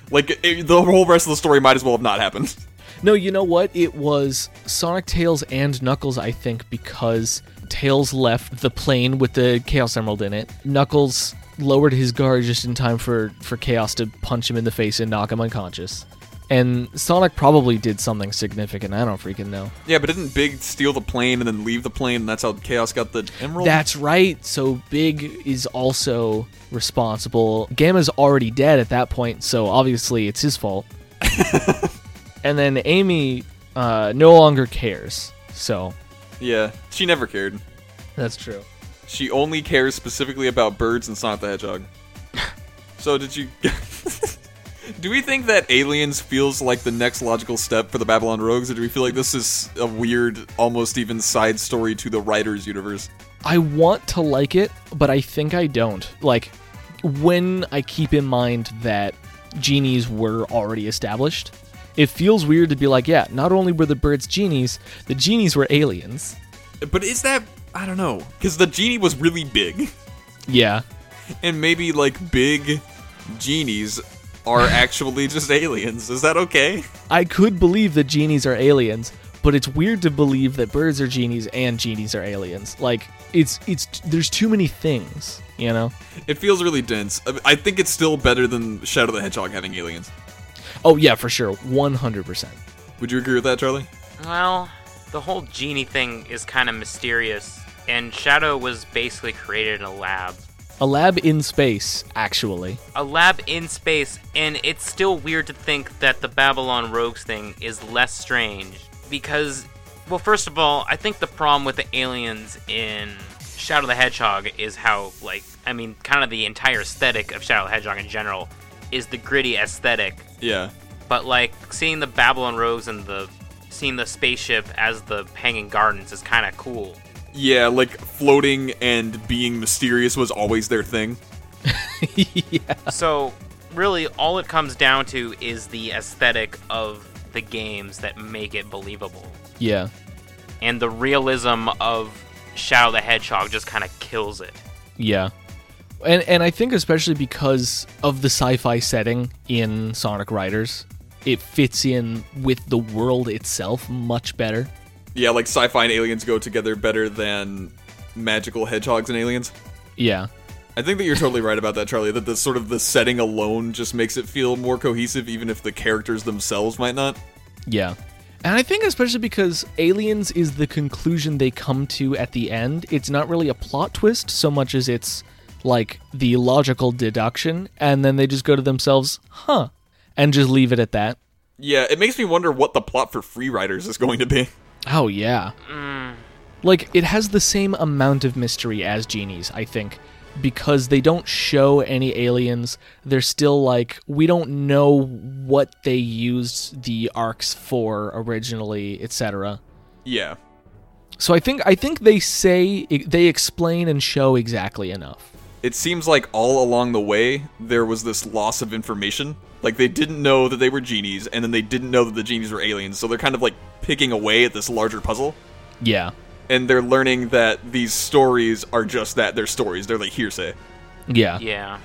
the whole rest of the story might as well have not happened. No, you know what? It was Sonic, Tails, and Knuckles, I think, because Tails left the plane with the Chaos Emerald in it. Knuckles lowered his guard just in time for Chaos to punch him in the face and knock him unconscious. And Sonic probably did something significant. I don't freaking know. Yeah, but didn't Big steal the plane and then leave the plane, and that's how Chaos got the emerald? That's right. So Big is also responsible. Gamma's already dead at that point, so obviously it's his fault. And then Amy no longer cares, so... Yeah, she never cared. That's true. She only cares specifically about birds and Sonic the Hedgehog. So did you... Do we think that Aliens feels like the next logical step for the Babylon Rogues, or do we feel like this is a weird, almost even side story to the writers' universe? I want to like it, but I think I don't. Like, when I keep in mind that genies were already established, it feels weird to be like, yeah, not only were the birds genies, the genies were aliens. But is that... I don't know. Because the genie was really big. Yeah. And maybe, like, big genies are actually just aliens. Is that okay? I could believe that genies are aliens, but it's weird to believe that birds are genies and genies are aliens. Like, it's there's too many things, you know? It feels really dense. I think it's still better than Shadow the Hedgehog having aliens. Oh, yeah, for sure. 100%. Would you agree with that, Charlie? Well, the whole genie thing is kind of mysterious, and Shadow was basically created in a lab. A lab in space, actually. A lab in space, and it's still weird to think that the Babylon Rogues thing is less strange, because, well, first of all, I think the problem with the aliens in Shadow the Hedgehog is how, like, I mean, kind of the entire aesthetic of Shadow the Hedgehog in general is the gritty aesthetic. Yeah. But, like, seeing the Babylon Rogues and seeing the spaceship as the hanging gardens is kind of cool. Yeah, like, floating and being mysterious was always their thing. Yeah. So, really, all it comes down to is the aesthetic of the games that make it believable. Yeah. And the realism of Shadow the Hedgehog just kind of kills it. Yeah. And I think especially because of the sci-fi setting in Sonic Riders, it fits in with the world itself much better. Yeah, like sci-fi and aliens go together better than magical hedgehogs and aliens. Yeah. I think that you're totally right about that, Charlie, that the sort of the setting alone just makes it feel more cohesive, even if the characters themselves might not. Yeah. And I think especially because Aliens is the conclusion they come to at the end. It's not really a plot twist so much as it's like the logical deduction, and then they just go to themselves, huh, and just leave it at that. Yeah, it makes me wonder what the plot for Free Riders is going to be. Oh, yeah. Like, it has the same amount of mystery as Genies, I think, because they don't show any aliens. They're still like, we don't know what they used the arcs for originally, etc. Yeah. So I think they say, they explain and show exactly enough. It seems like all along the way, there was this loss of information. Like, they didn't know that they were genies, and then they didn't know that the genies were aliens, so they're kind of, like, picking away at this larger puzzle. Yeah. And they're learning that these stories are just that, they're stories, they're, like, hearsay. Yeah. Yeah.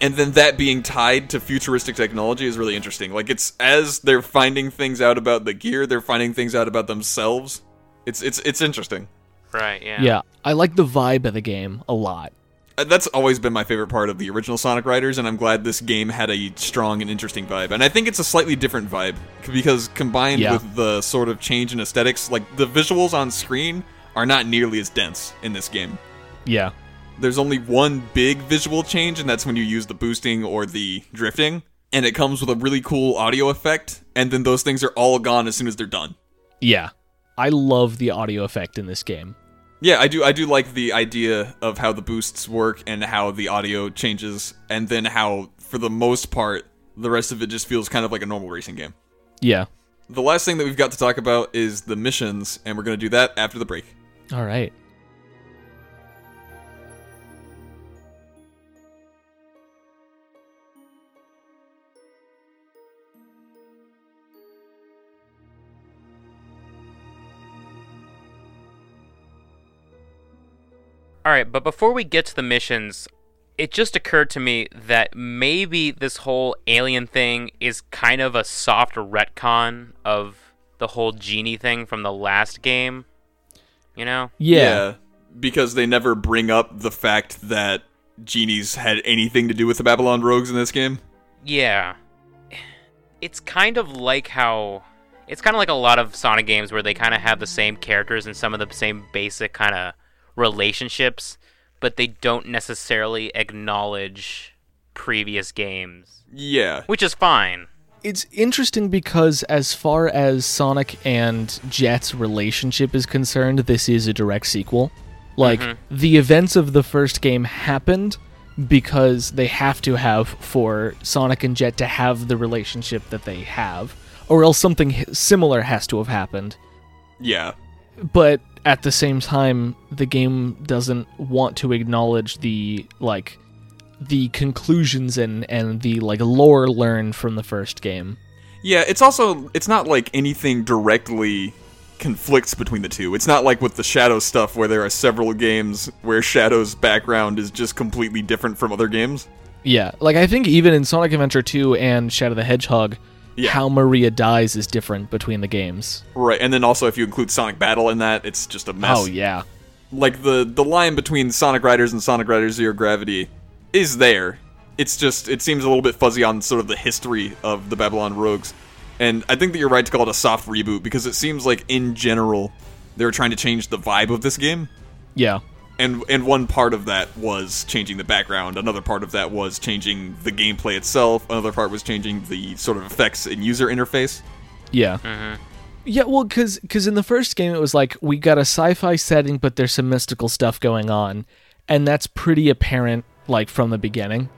And then that being tied to futuristic technology is really interesting. Like, it's as they're finding things out about the gear, they're finding things out about themselves. It's interesting. Right, yeah. Yeah, I like the vibe of the game a lot. That's always been my favorite part of the original Sonic Riders, and I'm glad this game had a strong and interesting vibe. And I think it's a slightly different vibe, because combined with the sort of change in aesthetics, like, the visuals on screen are not nearly as dense in this game. Yeah. There's only one big visual change, and that's when you use the boosting or the drifting, and it comes with a really cool audio effect, and then those things are all gone as soon as they're done. Yeah. I love the audio effect in this game. Yeah, I do like the idea of how the boosts work and how the audio changes, and then how, for the most part, The rest of it just feels kind of like a normal racing game. Yeah. The last thing that we've got to talk about is the missions, and we're going to do that after the break. All right. All right, but before we get to the missions, it just occurred to me that maybe this whole alien thing is kind of a soft retcon of the whole genie thing from the last game, you know? Yeah, because they never bring up the fact that genies had anything to do with the Babylon Rogues in this game. Yeah. It's kind of like a lot of Sonic games where they kind of have the same characters and some of the same basic kind of relationships, but they don't necessarily acknowledge previous games. Yeah. Which is fine. It's interesting because as far as Sonic and Jet's relationship is concerned, this is a direct sequel. Like, the events of the first game happened because they have to have for Sonic and Jet to have the relationship that they have, or else something similar has to have happened. Yeah. But at the same time, the game doesn't want to acknowledge the conclusions and the lore learned from the first game. Yeah, it's not like anything directly conflicts between the two. It's not like with the Shadow stuff where there are several games where Shadow's background is just completely different from other games. Yeah, I think even in Sonic Adventure 2 and Shadow the Hedgehog, yeah, how Maria dies is different between the games. Right, and then also if you include Sonic Battle in that, it's just a mess. Oh, yeah. The line between Sonic Riders and Sonic Riders Zero Gravity is there. It's just, it seems a little bit fuzzy on sort of the history of the Babylon Rogues. And I think that you're right to call it a soft reboot, because it seems like, in general, they were trying to change the vibe of this game. Yeah. And one part of that was changing the background, another part of that was changing the gameplay itself, another part was changing the sort of effects and user interface. Yeah. Mm-hmm. Yeah, well, because in the first game it was like, we got a sci-fi setting, but there's some mystical stuff going on, and that's pretty apparent, from the beginning.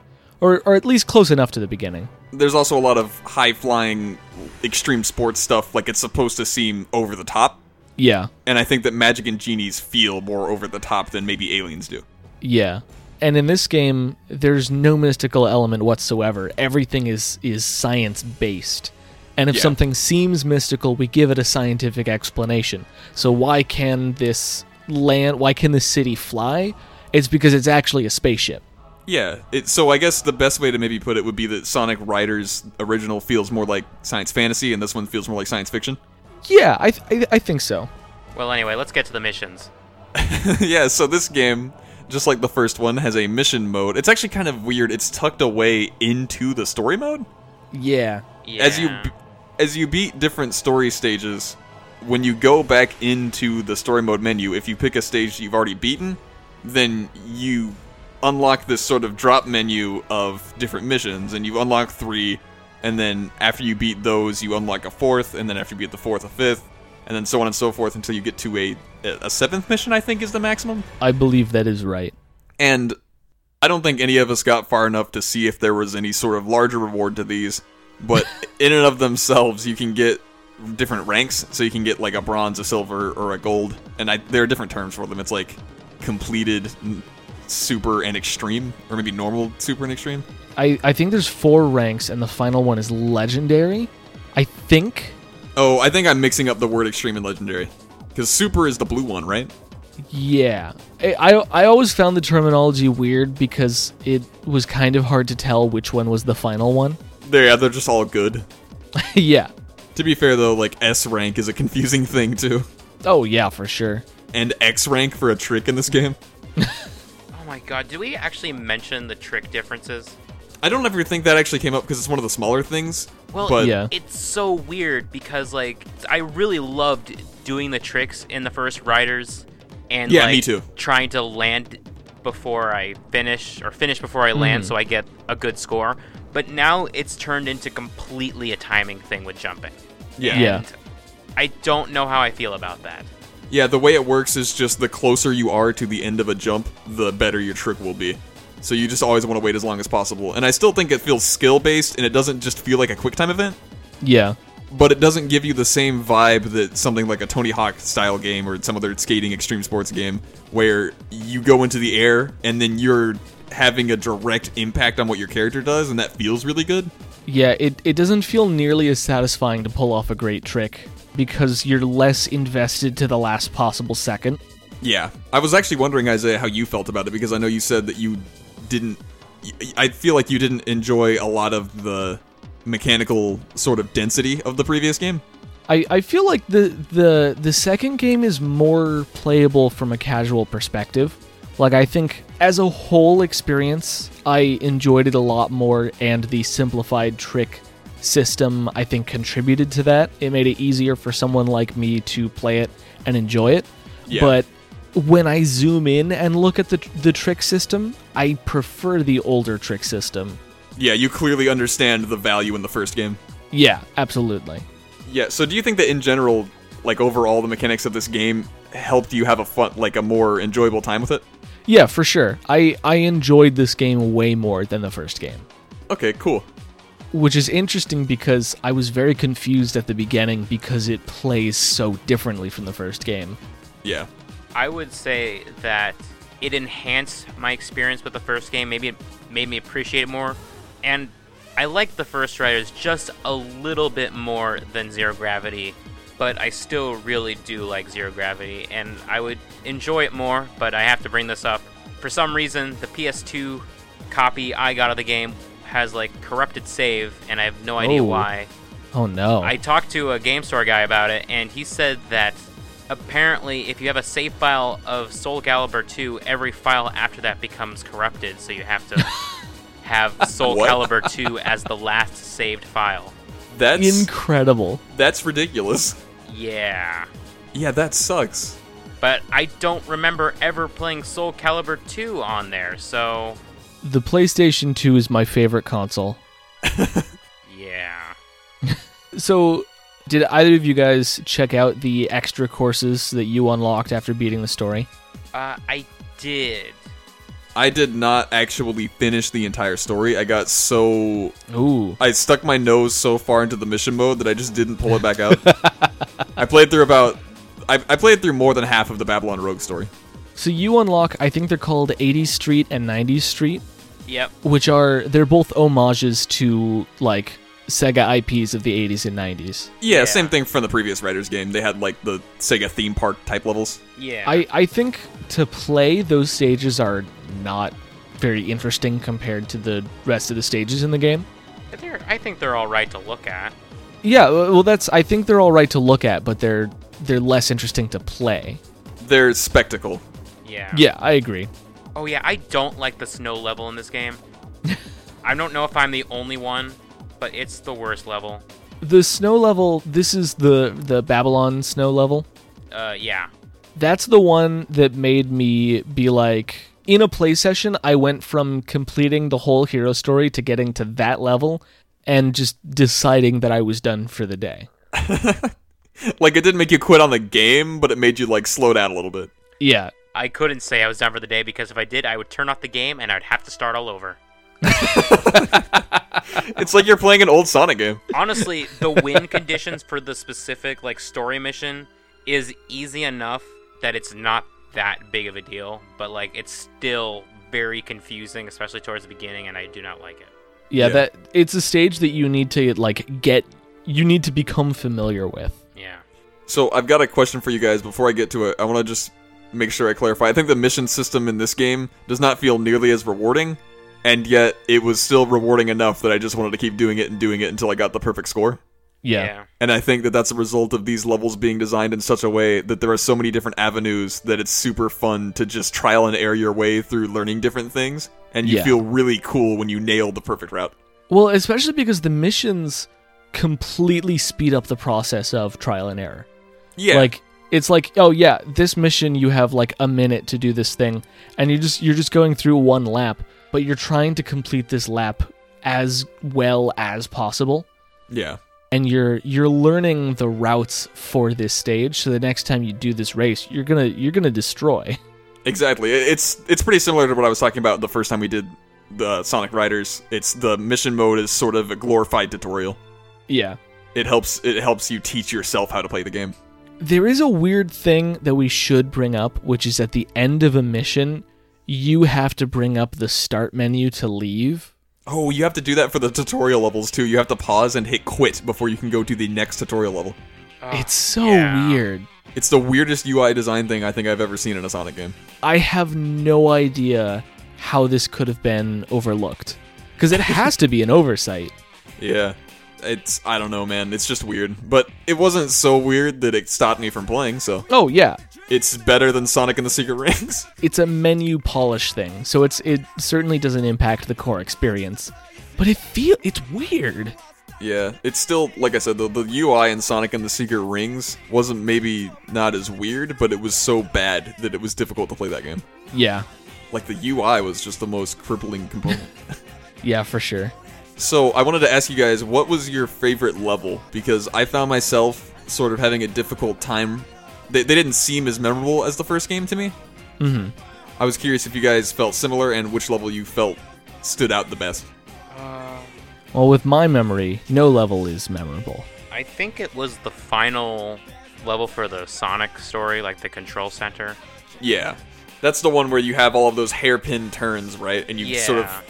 Or at least close enough to the beginning. There's also a lot of high-flying, extreme sports stuff, it's supposed to seem over the top. Yeah. And I think that magic and genies feel more over the top than maybe aliens do. Yeah. And in this game, there's no mystical element whatsoever. Everything is science-based. And if something seems mystical, we give it a scientific explanation. So why can this city fly? It's because it's actually a spaceship. Yeah. So I guess the best way to maybe put it would be that Sonic Riders original feels more like science fantasy, and this one feels more like science fiction. Yeah, I think so. Well, anyway, let's get to the missions. Yeah, so this game, just like the first one, has a mission mode. It's actually kind of weird. It's tucked away into the story mode? Yeah. As you beat different story stages, when you go back into the story mode menu, if you pick a stage you've already beaten, then you unlock this sort of drop menu of different missions, and you unlock 3... and then after you beat those, you unlock a 4th, and then after you beat the 4th, a 5th, and then so on and so forth until you get to a 7th mission, I think, is the maximum. I believe that is right. And I don't think any of us got far enough to see if there was any sort of larger reward to these, but in and of themselves, you can get different ranks, so you can get, a bronze, a silver, or a gold, and there are different terms for them. It's, completed, super, and extreme, or maybe normal, super, and extreme. I think there's 4 ranks, and the final one is legendary, I think. Oh, I think I'm mixing up the word extreme and legendary, because super is the blue one, right? Yeah. I always found the terminology weird, because it was kind of hard to tell which one was the final one. They're just all good. Yeah. To be fair, though, S rank is a confusing thing, too. Oh, yeah, for sure. And X rank for a trick in this game. Oh my god, did we actually mention the trick differences? I don't ever think that actually came up because it's one of the smaller things. Well, but yeah. It's so weird because, I really loved doing the tricks in the first Riders. And, yeah, me too. Trying to land before I finish, or finish before I land so I get a good score. But now it's turned into completely a timing thing with jumping. Yeah. And I don't know how I feel about that. Yeah, the way it works is just the closer you are to the end of a jump, the better your trick will be. So you just always want to wait as long as possible. And I still think it feels skill-based, and it doesn't just feel like a quick time event. Yeah. But it doesn't give you the same vibe that something like a Tony Hawk-style game or some other skating extreme sports game where you go into the air and then you're having a direct impact on what your character does, and that feels really good. Yeah, it doesn't feel nearly as satisfying to pull off a great trick because you're less invested to the last possible second. Yeah. I was actually wondering, Isaiah, how you felt about it, because I know you said that you didn't... I feel like you didn't enjoy a lot of the mechanical sort of density of the previous game. I feel like the second game is more playable from a casual perspective. Like, I think as a whole experience, I enjoyed it a lot more, and the simplified trick system, I think, contributed to that. It made it easier for someone like me to play it and enjoy it. Yeah. But when I zoom in and look at the trick system, I prefer the older trick system. Yeah, you clearly understand the value in the first game. Yeah, absolutely. Yeah, so do you think that in general, like overall, the mechanics of this game helped you have a more enjoyable time with it? Yeah, for sure. I enjoyed this game way more than the first game. Okay, cool. Which is interesting because I was very confused at the beginning because it plays so differently from the first game. Yeah. I would say that it enhanced my experience with the first game. Maybe it made me appreciate it more. And I liked the first Riders just a little bit more than Zero Gravity, but I still really do like Zero Gravity, and I would enjoy it more, but I have to bring this up. For some reason, the PS2 copy I got of the game has, corrupted save, and I have no idea why. Oh, no. I talked to a game store guy about it, and he said that apparently if you have a save file of Soul Calibur 2, every file after that becomes corrupted, so you have to have Soul Calibur 2 as the last saved file. That's incredible. That's ridiculous. Yeah. Yeah, that sucks. But I don't remember ever playing Soul Calibur 2 on there, so... The PlayStation 2 is my favorite console. Yeah. So, did either of you guys check out the extra courses that you unlocked after beating the story? I did. I did not actually finish the entire story. I got so... Ooh. I stuck my nose so far into the mission mode that I just didn't pull it back out. I played through more than half of the Babylon Rogue story. So you unlock, I think they're called 80s Street and 90s Street. Yep. Which are... They're both homages to, Sega IPs of the 80s and 90s. Yeah, same thing from the previous Riders game. They had, the Sega theme park type levels. Yeah. I think to play, those stages are not very interesting compared to the rest of the stages in the game. I think they're all right to look at. Yeah, well, I think they're all right to look at, but they're less interesting to play. They're spectacle. Yeah. Yeah, I agree. Oh, yeah, I don't like the snow level in this game. I don't know if I'm the only one, but it's the worst level. The snow level, this is the Babylon snow level? Yeah. That's the one that made me be in a play session, I went from completing the whole hero story to getting to that level and just deciding that I was done for the day. It didn't make you quit on the game, but it made you, slow down a little bit. Yeah. I couldn't say I was done for the day because if I did, I would turn off the game and I'd have to start all over. It's like you're playing an old Sonic game. Honestly, the win conditions for the specific story mission is easy enough that it's not that big of a deal, but it's still very confusing, especially towards the beginning, and I do not like it. Yeah, that it's a stage that you need to you need to become familiar with. Yeah. So I've got a question for you guys before I get to it. I want to just make sure I clarify. I think the mission system in this game does not feel nearly as rewarding. And yet, it was still rewarding enough that I just wanted to keep doing it until I got the perfect score. Yeah. And I think that that's a result of these levels being designed in such a way that there are so many different avenues that it's super fun to just trial and error your way through learning different things. And you feel really cool when you nail the perfect route. Well, especially because the missions completely speed up the process of trial and error. Yeah. It's this mission you have a minute to do this thing, and you're just going through one lap, but you're trying to complete this lap as well as possible. Yeah. And you're learning the routes for this stage, so the next time you do this race, you're gonna destroy. Exactly. It's pretty similar to what I was talking about the first time we did the Sonic Riders. It's the mission mode is sort of a glorified tutorial. Yeah. It helps you teach yourself how to play the game. There is a weird thing that we should bring up, which is at the end of a mission, you have to bring up the start menu to leave. Oh, you have to do that for the tutorial levels, too. You have to pause and hit quit before you can go to the next tutorial level. It's so weird. It's the weirdest UI design thing I think I've ever seen in a Sonic game. I have no idea how this could have been overlooked, because it has to be an oversight. Yeah. I don't know, man. It's just weird. But it wasn't so weird that it stopped me from playing, so... Oh, yeah. It's better than Sonic and the Secret Rings. It's a menu polish thing, so it certainly doesn't impact the core experience. But it's weird. Yeah, it's still, like I said, the UI in Sonic and the Secret Rings wasn't maybe not as weird, but it was so bad that it was difficult to play that game. Yeah. Like, the UI was just the most crippling component. Yeah, for sure. So I wanted to ask you guys, what was your favorite level? Because I found myself sort of having a difficult time. They didn't seem as memorable as the first game to me. Mm-hmm. I was curious if you guys felt similar and which level you felt stood out the best. Well, with my memory, no level is memorable. I think it was the final level for the Sonic story, like the control center. Yeah. That's the one where you have all of those hairpin turns, right? And you sort of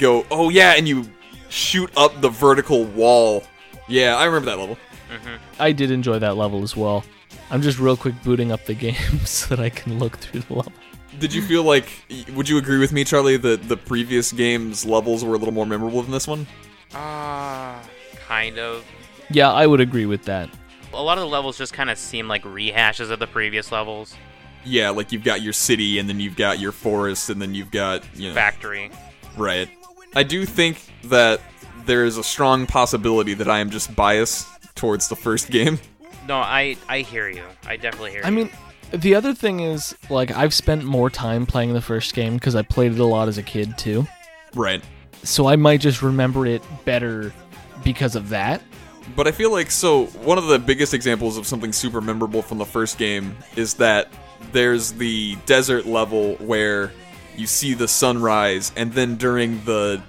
go, oh yeah, and you... shoot up the vertical wall. Yeah, I remember that level. Mm-hmm. I did enjoy that level as well. I'm just real quick booting up the game so that I can look through the level. Did you feel like, would you agree with me, Charlie, that the previous game's levels were a little more memorable than this one? Kind of. Yeah, I would agree with that. A lot of the levels just kind of seem like rehashes of the previous levels. Yeah, like you've got your city, and then you've got your forest, and then you've got, factory. Right. I do think that there is a strong possibility that I am just biased towards the first game. No, I hear you. I definitely hear you. I mean, the other thing is, like, I've spent more time playing the first game because I played it a lot as a kid, too. Right. So I might just remember it better because of that. But I feel like, one of the biggest examples of something super memorable from the first game is that there's the desert level where... you see the sunrise, and then during the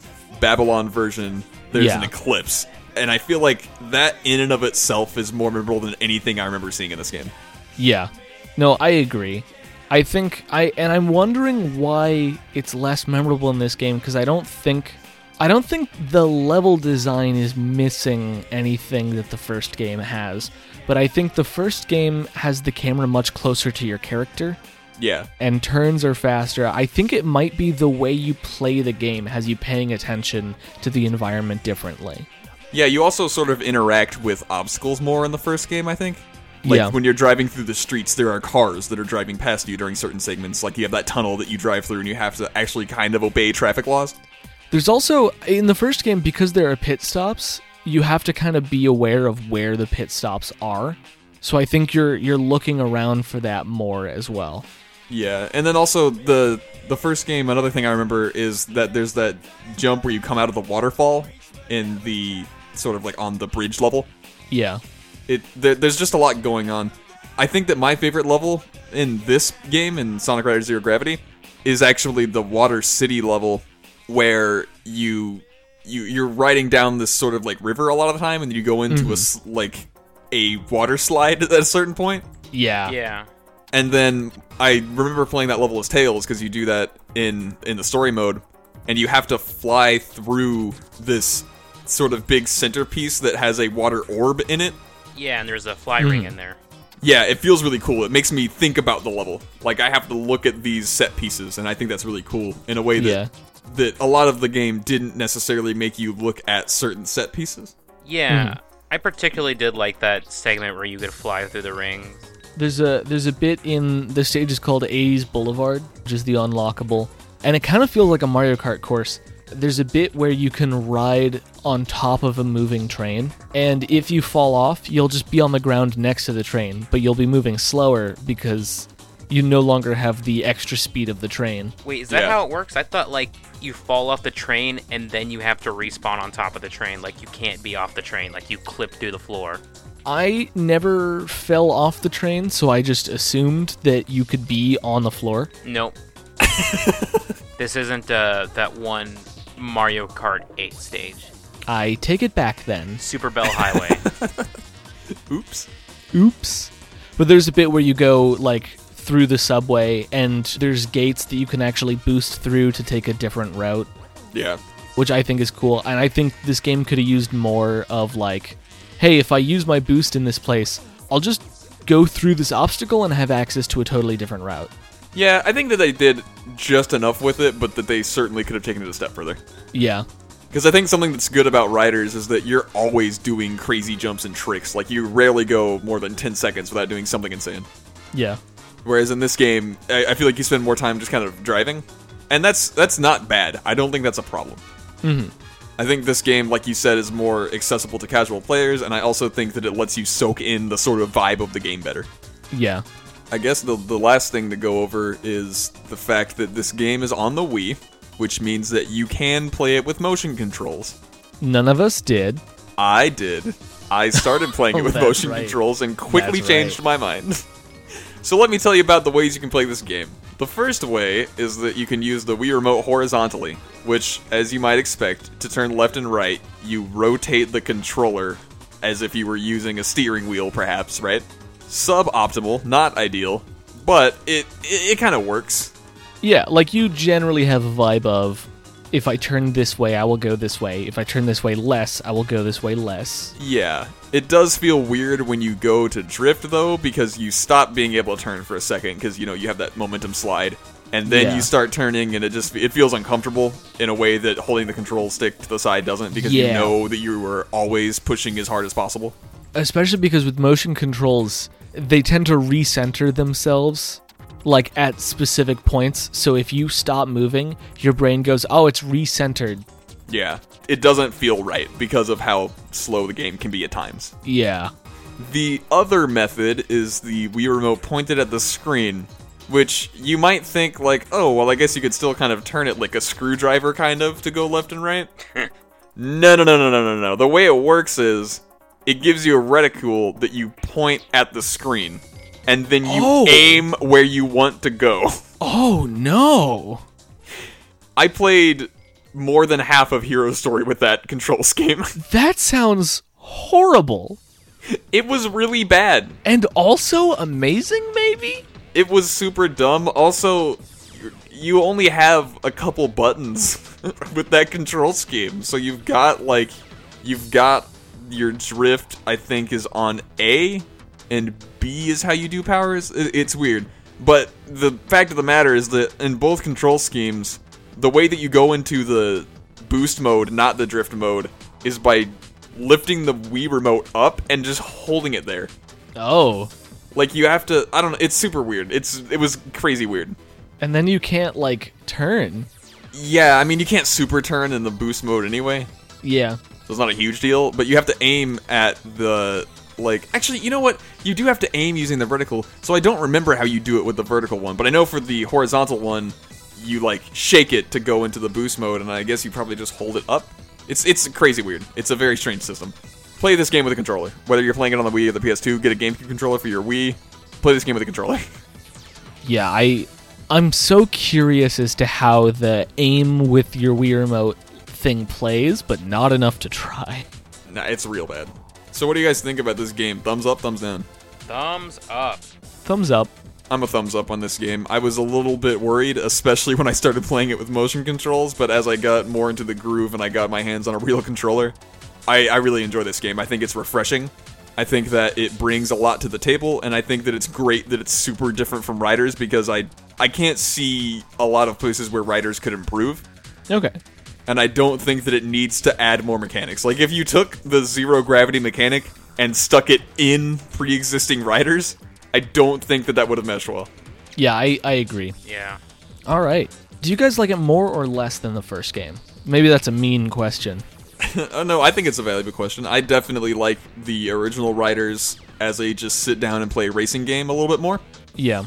Babylon version, there's an eclipse. And I feel like that in and of itself is more memorable than anything I remember seeing in this game. Yeah. No, I agree. I think... I'm wondering why it's less memorable in this game, because I don't think the level design is missing anything that the first game has. But I think the first game has the camera much closer to your character. Yeah. And turns are faster. I think it might be the way you play the game has you paying attention to the environment differently. Yeah, you also sort of interact with obstacles more in the first game, I think. Like, when you're driving through the streets, there are cars that are driving past you during certain segments. Like, you have that tunnel that you drive through and you have to actually kind of obey traffic laws. There's also, in the first game, because there are pit stops, you have to kind of be aware of where the pit stops are. So I think you're looking around for that more as well. Yeah, and then also the first game, another thing I remember is that there's that jump where you come out of the waterfall in the sort of like on the bridge level. Yeah. There's just a lot going on. I think that my favorite level in this game, in Sonic Riders Zero Gravity, is actually the Water City level where you're riding down this sort of like river a lot of the time, and you go into a water slide at a certain point. Yeah. Yeah. And then I remember playing that level as Tails, because you do that in the story mode, and you have to fly through this sort of big centerpiece that has a water orb in it. Yeah, and there's a fly ring in there. Yeah, it feels really cool. It makes me think about the level. Like, I have to look at these set pieces, and I think that's really cool in a way that, that a lot of the game didn't necessarily make you look at certain set pieces. Yeah, I particularly did like that segment where you could fly through the rings. There's a bit in the stage is called 80s Boulevard, which is the unlockable, and it kind of feels like a Mario Kart course. There's a bit where you can ride on top of a moving train, and if you fall off, you'll just be on the ground next to the train, but you'll be moving slower because you no longer have the extra speed of the train. Wait, is that how it works? I thought, like, you fall off the train, and then you have to respawn on top of the train. Like, you can't be off the train. Like, you clip through the floor. I never fell off the train, so I just assumed that you could be on the floor. Nope. This isn't that one Mario Kart 8 stage. I take it back then. Super Bell Highway. Oops. Oops. But there's a bit where you go, like, through the subway, and there's gates that you can actually boost through to take a different route. Yeah. Which I think is cool, and I think this game could have used more of, like, hey, if I use my boost in this place, I'll just go through this obstacle and have access to a totally different route. Yeah, I think that they did just enough with it, but that they certainly could have taken it a step further. Yeah. Because I think something that's good about Riders is that you're always doing crazy jumps and tricks. Like, you rarely go more than 10 seconds without doing something insane. Yeah. Whereas in this game, I feel like you spend more time just kind of driving. And that's not bad. I don't think that's a problem. Mm-hmm. I think this game, like you said, is more accessible to casual players, and I also think that it lets you soak in the sort of vibe of the game better. Yeah. I guess the last thing to go over is the fact that this game is on the Wii, which means that you can play it with motion controls. None of us did. I did. I started playing it with motion controls and quickly changed my mind. So let me tell you about the ways you can play this game. The first way is that you can use the Wii Remote horizontally, which, as you might expect, to turn left and right, you rotate the controller as if you were using a steering wheel, perhaps, right? Suboptimal, not ideal, but it kind of works. Yeah, like, you generally have a vibe of, if I turn this way, I will go this way. If I turn this way less, I will go this way less. Yeah. It does feel weird when you go to drift, though, because you stop being able to turn for a second, because, you know, you have that momentum slide, and then you start turning, and it feels uncomfortable in a way that holding the control stick to the side doesn't, because you know that you were always pushing as hard as possible. Especially because with motion controls, they tend to recenter themselves, like, at specific points, so if you stop moving, your brain goes, oh, it's recentered. Yeah, it doesn't feel right because of how slow the game can be at times. Yeah. The other method is the Wii Remote pointed at the screen, which you might think, like, oh, well, I guess you could still kind of turn it like a screwdriver, kind of, to go left and right. No. The way it works is, it gives you a reticule that you point at the screen, and then you aim where you want to go. Oh, no. I played more than half of Hero's Story with that control scheme. That sounds horrible. It was really bad. And also amazing, maybe? It was super dumb. Also, you only have a couple buttons with that control scheme. So you've got your drift, I think, is on A, and B is how you do powers. It's weird. But the fact of the matter is that in both control schemes, the way that you go into the boost mode, not the drift mode, is by lifting the Wii Remote up and just holding it there. Oh. Like, you have to, I don't know, it's super weird. It was crazy weird. And then you can't, like, turn. Yeah, I mean, you can't super turn in the boost mode anyway. Yeah. So it's not a huge deal, but you have to aim at the, like, actually, you know what? You do have to aim using the vertical, so I don't remember how you do it with the vertical one, but I know for the horizontal one, you, like, shake it to go into the boost mode, and I guess you probably just hold it up. It's crazy weird. It's a very strange system. Play this game with a controller. Whether you're playing it on the Wii or the PS2, get a GameCube controller for your Wii. Play this game with a controller. Yeah, I'm so curious as to how the aim with your Wii Remote thing plays, but not enough to try. Nah, it's real bad. So what do you guys think about this game? Thumbs up, thumbs down? Thumbs up. Thumbs up. I'm a thumbs up on this game. I was a little bit worried, especially when I started playing it with motion controls, but as I got more into the groove and I got my hands on a real controller, I really enjoy this game. I think it's refreshing. I think that it brings a lot to the table, and I think that it's great that it's super different from Riders, because I can't see a lot of places where Riders could improve. Okay. And I don't think that it needs to add more mechanics. Like, if you took the zero gravity mechanic and stuck it in pre-existing Riders, I don't think that would have meshed well. Yeah, I agree. Yeah. All right. Do you guys like it more or less than the first game? Maybe that's a mean question. Oh, no, I think it's a valuable question. I definitely like the original Riders as a just sit down and play racing game a little bit more. Yeah.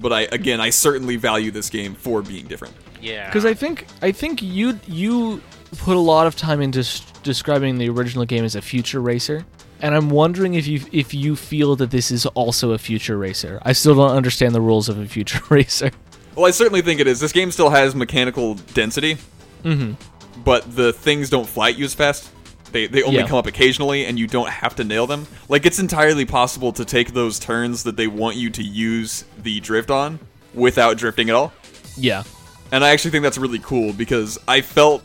But I certainly value this game for being different. Yeah. Because I think you put a lot of time into describing the original game as a future racer. And I'm wondering if you feel that this is also a future racer. I still don't understand the rules of a future racer. Well, I certainly think it is. This game still has mechanical density, but the things don't fly at you as fast. They only come up occasionally, and you don't have to nail them. Like, it's entirely possible to take those turns that they want you to use the drift on without drifting at all. Yeah. And I actually think that's really cool, because I felt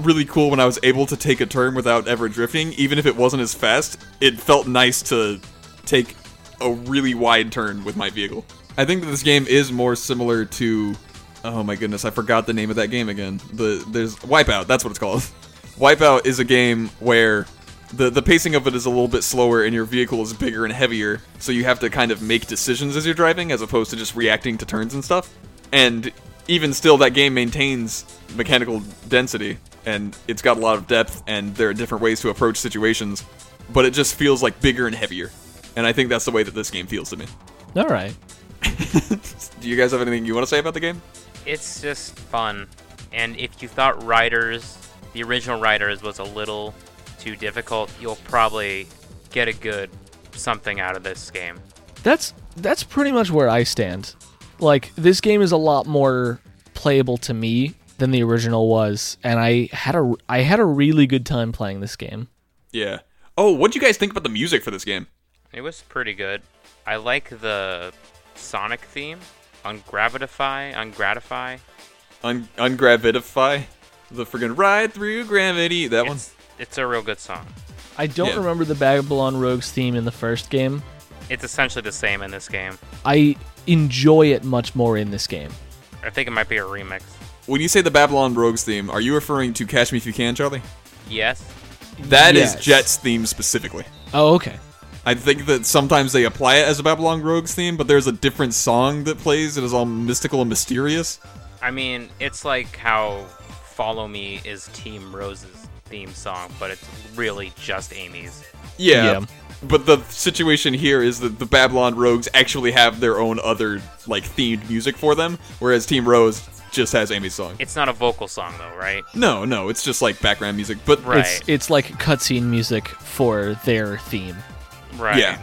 really cool when I was able to take a turn without ever drifting. Even if it wasn't as fast, it felt nice to take a really wide turn with my vehicle. I think that this game is more similar to... Oh my goodness, I forgot the name of that game again. There's Wipeout, that's what it's called. Wipeout is a game where the pacing of it is a little bit slower and your vehicle is bigger and heavier, so you have to kind of make decisions as you're driving as opposed to just reacting to turns and stuff. And even still, that game maintains mechanical density, and it's got a lot of depth, and there are different ways to approach situations, but it just feels like bigger and heavier. And I think that's the way that this game feels to me. All right. Do you guys have anything you want to say about the game? It's just fun. And if you thought Riders... the original Riders was a little too difficult, you'll probably get a good something out of this game. That's pretty much where I stand. Like, this game is a lot more playable to me than the original was, and I had a really good time playing this game. Yeah. Oh, what'd you guys think about the music for this game? It was pretty good. I like the Sonic theme. Ungravitify? The friggin' Ride Through Gravity, that one. It's a real good song. I don't remember the Babylon Rogues theme in the first game. It's essentially the same in this game. I enjoy it much more in this game. I think it might be a remix. When you say the Babylon Rogues theme, are you referring to Catch Me If You Can, Charlie? Yes. That is Jet's theme specifically. Oh, okay. I think that sometimes they apply it as a Babylon Rogues theme, but there's a different song that plays that is all mystical and mysterious. I mean, it's like how... Follow Me is Team Rose's theme song, but it's really just Amy's. Yeah, but the situation here is that the Babylon Rogues actually have their own other, like, themed music for them, whereas Team Rose just has Amy's song. It's not a vocal song, though, right? No, it's just, like, background music, but... Right. It's like cutscene music for their theme. Right. Yeah.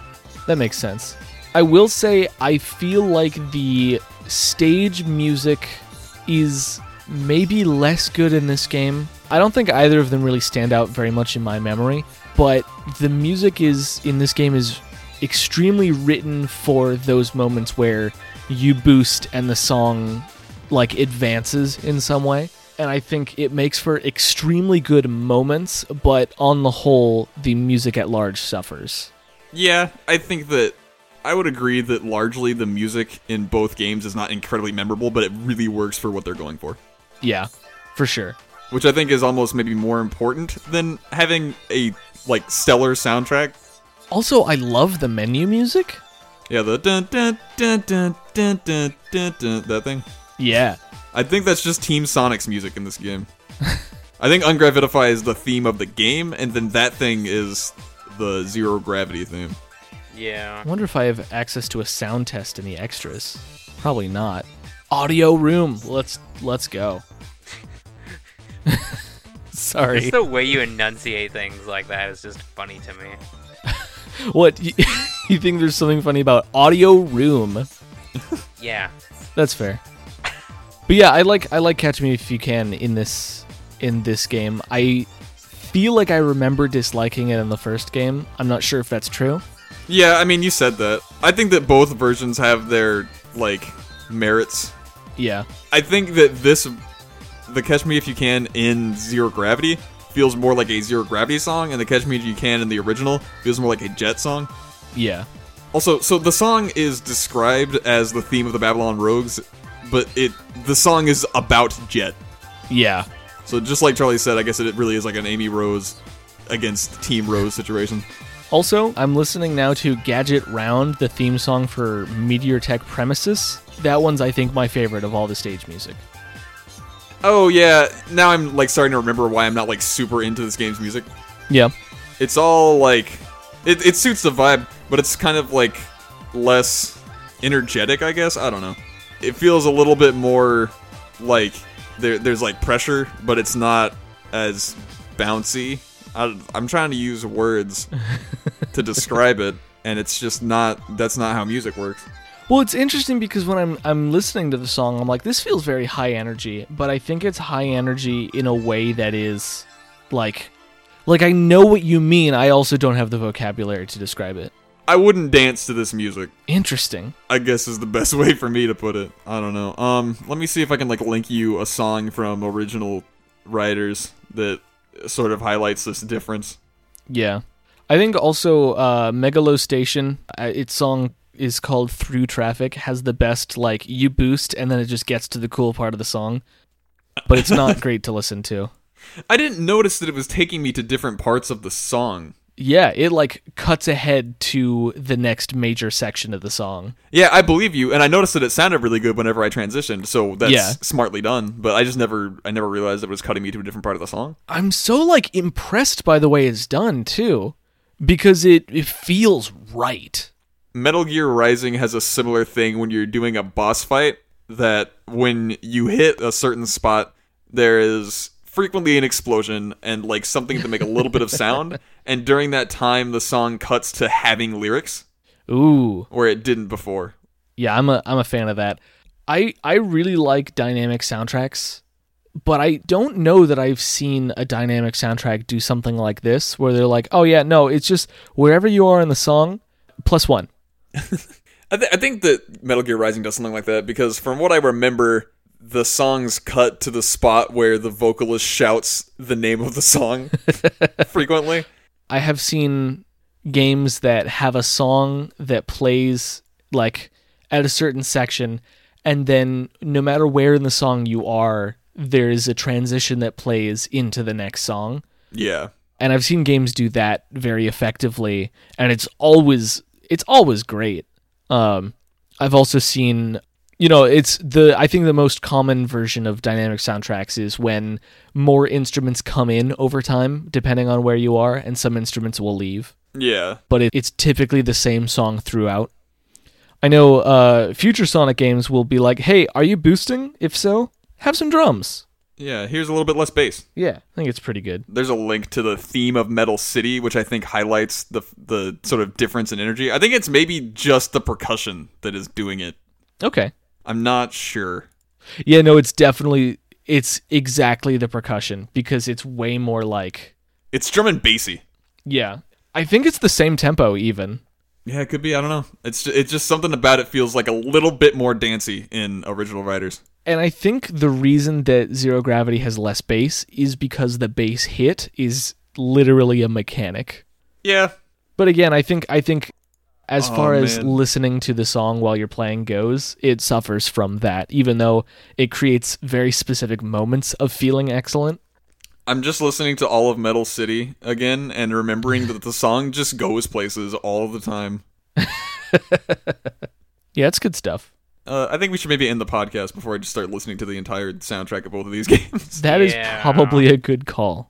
That makes sense. I will say, I feel like the stage music is... maybe less good in this game. I don't think either of them really stand out very much in my memory, but the music in this game is extremely written for those moments where you boost and the song, like, advances in some way, and I think it makes for extremely good moments, but on the whole, the music at large suffers. Yeah, I think that I would agree that largely the music in both games is not incredibly memorable, but it really works for what they're going for. Yeah, for sure. Which I think is almost maybe more important than having a, like, stellar soundtrack. Also, I love the menu music. Yeah, the dun dun dun dun dun dun dun dun, that thing. Yeah. I think that's just Team Sonic's music in this game. I think Ungravitify is the theme of the game, and then that thing is the Zero Gravity theme. Yeah. I wonder if I have access to a sound test in the extras. Probably not. Audio room. Let's go. Sorry. Just the way you enunciate things like that is just funny to me. What? You think there's something funny about audio room? Yeah. That's fair. But yeah, I like Catch Me If You Can in this game. I feel like I remember disliking it in the first game. I'm not sure if that's true. Yeah, I mean, you said that. I think that both versions have their, like, merits. Yeah. I think that the Catch Me If You Can in Zero Gravity feels more like a Zero Gravity song, and the Catch Me If You Can in the original feels more like a Jet song. Yeah. Also, so the song is described as the theme of the Babylon Rogues, but the song is about Jet. Yeah. So just like Charlie said, I guess it really is like an Amy Rose against Team Rose situation. Also, I'm listening now to Gadget Round, the theme song for MeteorTech Premises. That one's, I think, my favorite of all the stage music. Oh, yeah. Now I'm, like, starting to remember why I'm not, like, super into this game's music. Yeah. It's all, like... It suits the vibe, but it's kind of, like, less energetic, I guess? I don't know. It feels a little bit more, like, there's, like, pressure, but it's not as bouncy I'm trying to use words to describe it, and it's just not. That's not how music works. Well, it's interesting because when I'm listening to the song, I'm like, this feels very high energy, but I think it's high energy in a way that is like I know what you mean. I also don't have the vocabulary to describe it. I wouldn't dance to this music. Interesting. I guess is the best way for me to put it. I don't know. Let me see if I can link you a song from original writers that sort of highlights this difference. Yeah. I think also Megalo Station, its song is called Through Traffic, has the best, you boost, and then it just gets to the cool part of the song. But it's not great to listen to. I didn't notice that it was taking me to different parts of the song. Yeah, it cuts ahead to the next major section of the song. Yeah, I believe you, and I noticed that it sounded really good whenever I transitioned, so that's smartly done, but I just never realized it was cutting me to a different part of the song. I'm so impressed by the way it's done too, because it feels right. Metal Gear Rising has a similar thing when you're doing a boss fight, that when you hit a certain spot, there is frequently an explosion and something to make a little bit of sound, and during that time the song cuts to having lyrics. Ooh, where it didn't before. Yeah, I'm a fan of that. I really like dynamic soundtracks, but I don't know that I've seen a dynamic soundtrack do something like this where they're like, "Oh yeah, no, it's just wherever you are in the song, plus one." I think that Metal Gear Rising does something like that, because from what I remember, the songs cut to the spot where the vocalist shouts the name of the song frequently. I have seen games that have a song that plays at a certain section, and then no matter where in the song you are, there is a transition that plays into the next song. Yeah. And I've seen games do that very effectively, and it's always great. I've also seen, it's I think the most common version of dynamic soundtracks is when more instruments come in over time, depending on where you are, and some instruments will leave. Yeah. But it's typically the same song throughout. I know future Sonic games will be like, hey, are you boosting? If so, have some drums. Yeah, here's a little bit less bass. Yeah, I think it's pretty good. There's a link to the theme of Metal City, which I think highlights the sort of difference in energy. I think it's maybe just the percussion that is doing it. Okay. I'm not sure. Yeah, no, it's exactly the percussion, because it's way more it's drum and bassy. Yeah. I think it's the same tempo even. Yeah, it could be. I don't know. It's just something about it feels a little bit more dancey in original writers. And I think the reason that Zero Gravity has less bass is because the bass hit is literally a mechanic. Yeah. But again, I think as far as listening to the song while you're playing goes, it suffers from that, even though it creates very specific moments of feeling excellent. I'm just listening to all of Metal City again and remembering that the song just goes places all the time. Yeah, it's good stuff. I think we should maybe end the podcast before I just start listening to the entire soundtrack of both of these games. That is probably a good call.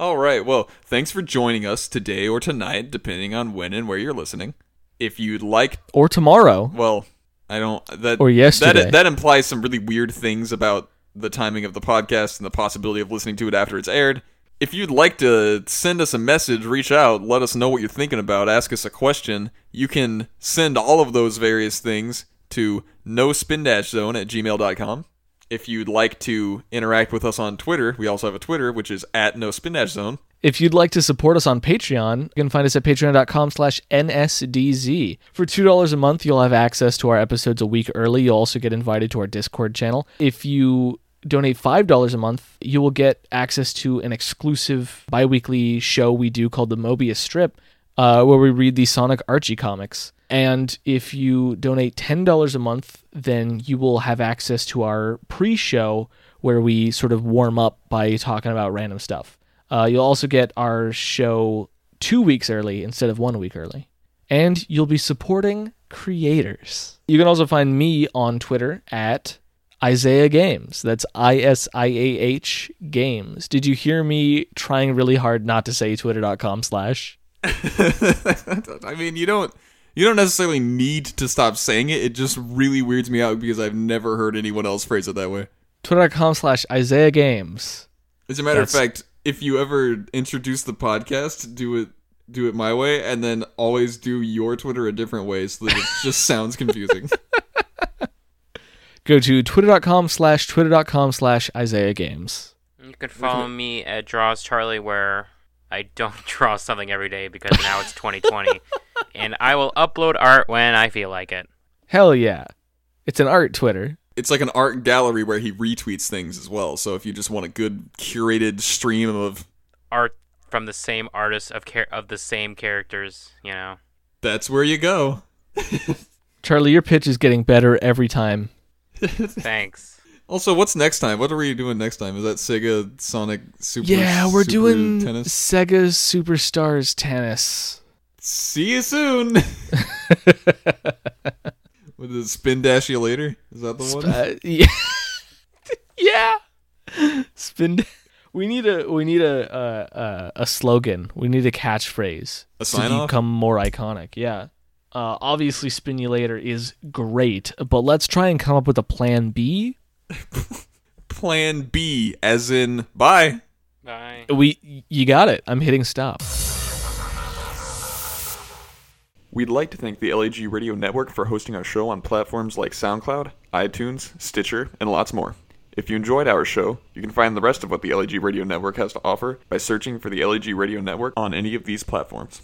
All right, well, thanks for joining us today or tonight, depending on when and where you're listening. If you'd like, or tomorrow. Well, I don't. That or yesterday. That implies some really weird things about the timing of the podcast and the possibility of listening to it after it's aired. If you'd like to send us a message, reach out, let us know what you're thinking about, ask us a question. You can send all of those various things to nospindashzone@gmail.com. If you'd like to interact with us on Twitter, we also have a Twitter, which is @NoSpinDashZone. If you'd like to support us on Patreon, you can find us at patreon.com/NSDZ. For $2 a month, you'll have access to our episodes a week early. You'll also get invited to our Discord channel. If you donate $5 a month, you will get access to an exclusive bi-weekly show we do called The Mobius Strip, where we read the Sonic Archie comics. And if you donate $10 a month, then you will have access to our pre-show where we sort of warm up by talking about random stuff. You'll also get our show 2 weeks early instead of 1 week early. And you'll be supporting creators. You can also find me on Twitter at Isaiah Games. That's ISIAH Games. Did you hear me trying really hard not to say twitter.com/ I mean, you don't necessarily need to stop saying it. It just really weirds me out because I've never heard anyone else phrase it that way. Twitter.com/Isaiah Games. As a matter of fact, if you ever introduce the podcast, do it my way, and then always do your Twitter a different way so that it just sounds confusing. Go to twitter.com/Isaiah Games. You could follow me at Draws Charlie, where I don't draw something every day because now it's 2020, and I will upload art when I feel like it. Hell yeah. It's an art Twitter. It's like an art gallery where he retweets things as well, so if you just want a good curated stream of art from the same artist of the same characters, you know. That's where you go. Charlie, your pitch is getting better every time. Thanks. Also, what's next time? What are we doing next time? Is that Sega Sonic Super Tennis? Yeah, we're doing Sega Superstars Tennis. See you soon! What is it, Spin Dash You Later? Is that the one? Yeah! Yeah! Spin Dash. We need a slogan. We need a catchphrase. A sign-off? To become more iconic, yeah. Obviously, Spinulator is great, but let's try and come up with a plan B. Plan B, as in, bye. Bye. You got it. I'm hitting stop. We'd like to thank the LAG Radio Network for hosting our show on platforms like SoundCloud, iTunes, Stitcher, and lots more. If you enjoyed our show, you can find the rest of what the LAG Radio Network has to offer by searching for the LAG Radio Network on any of these platforms.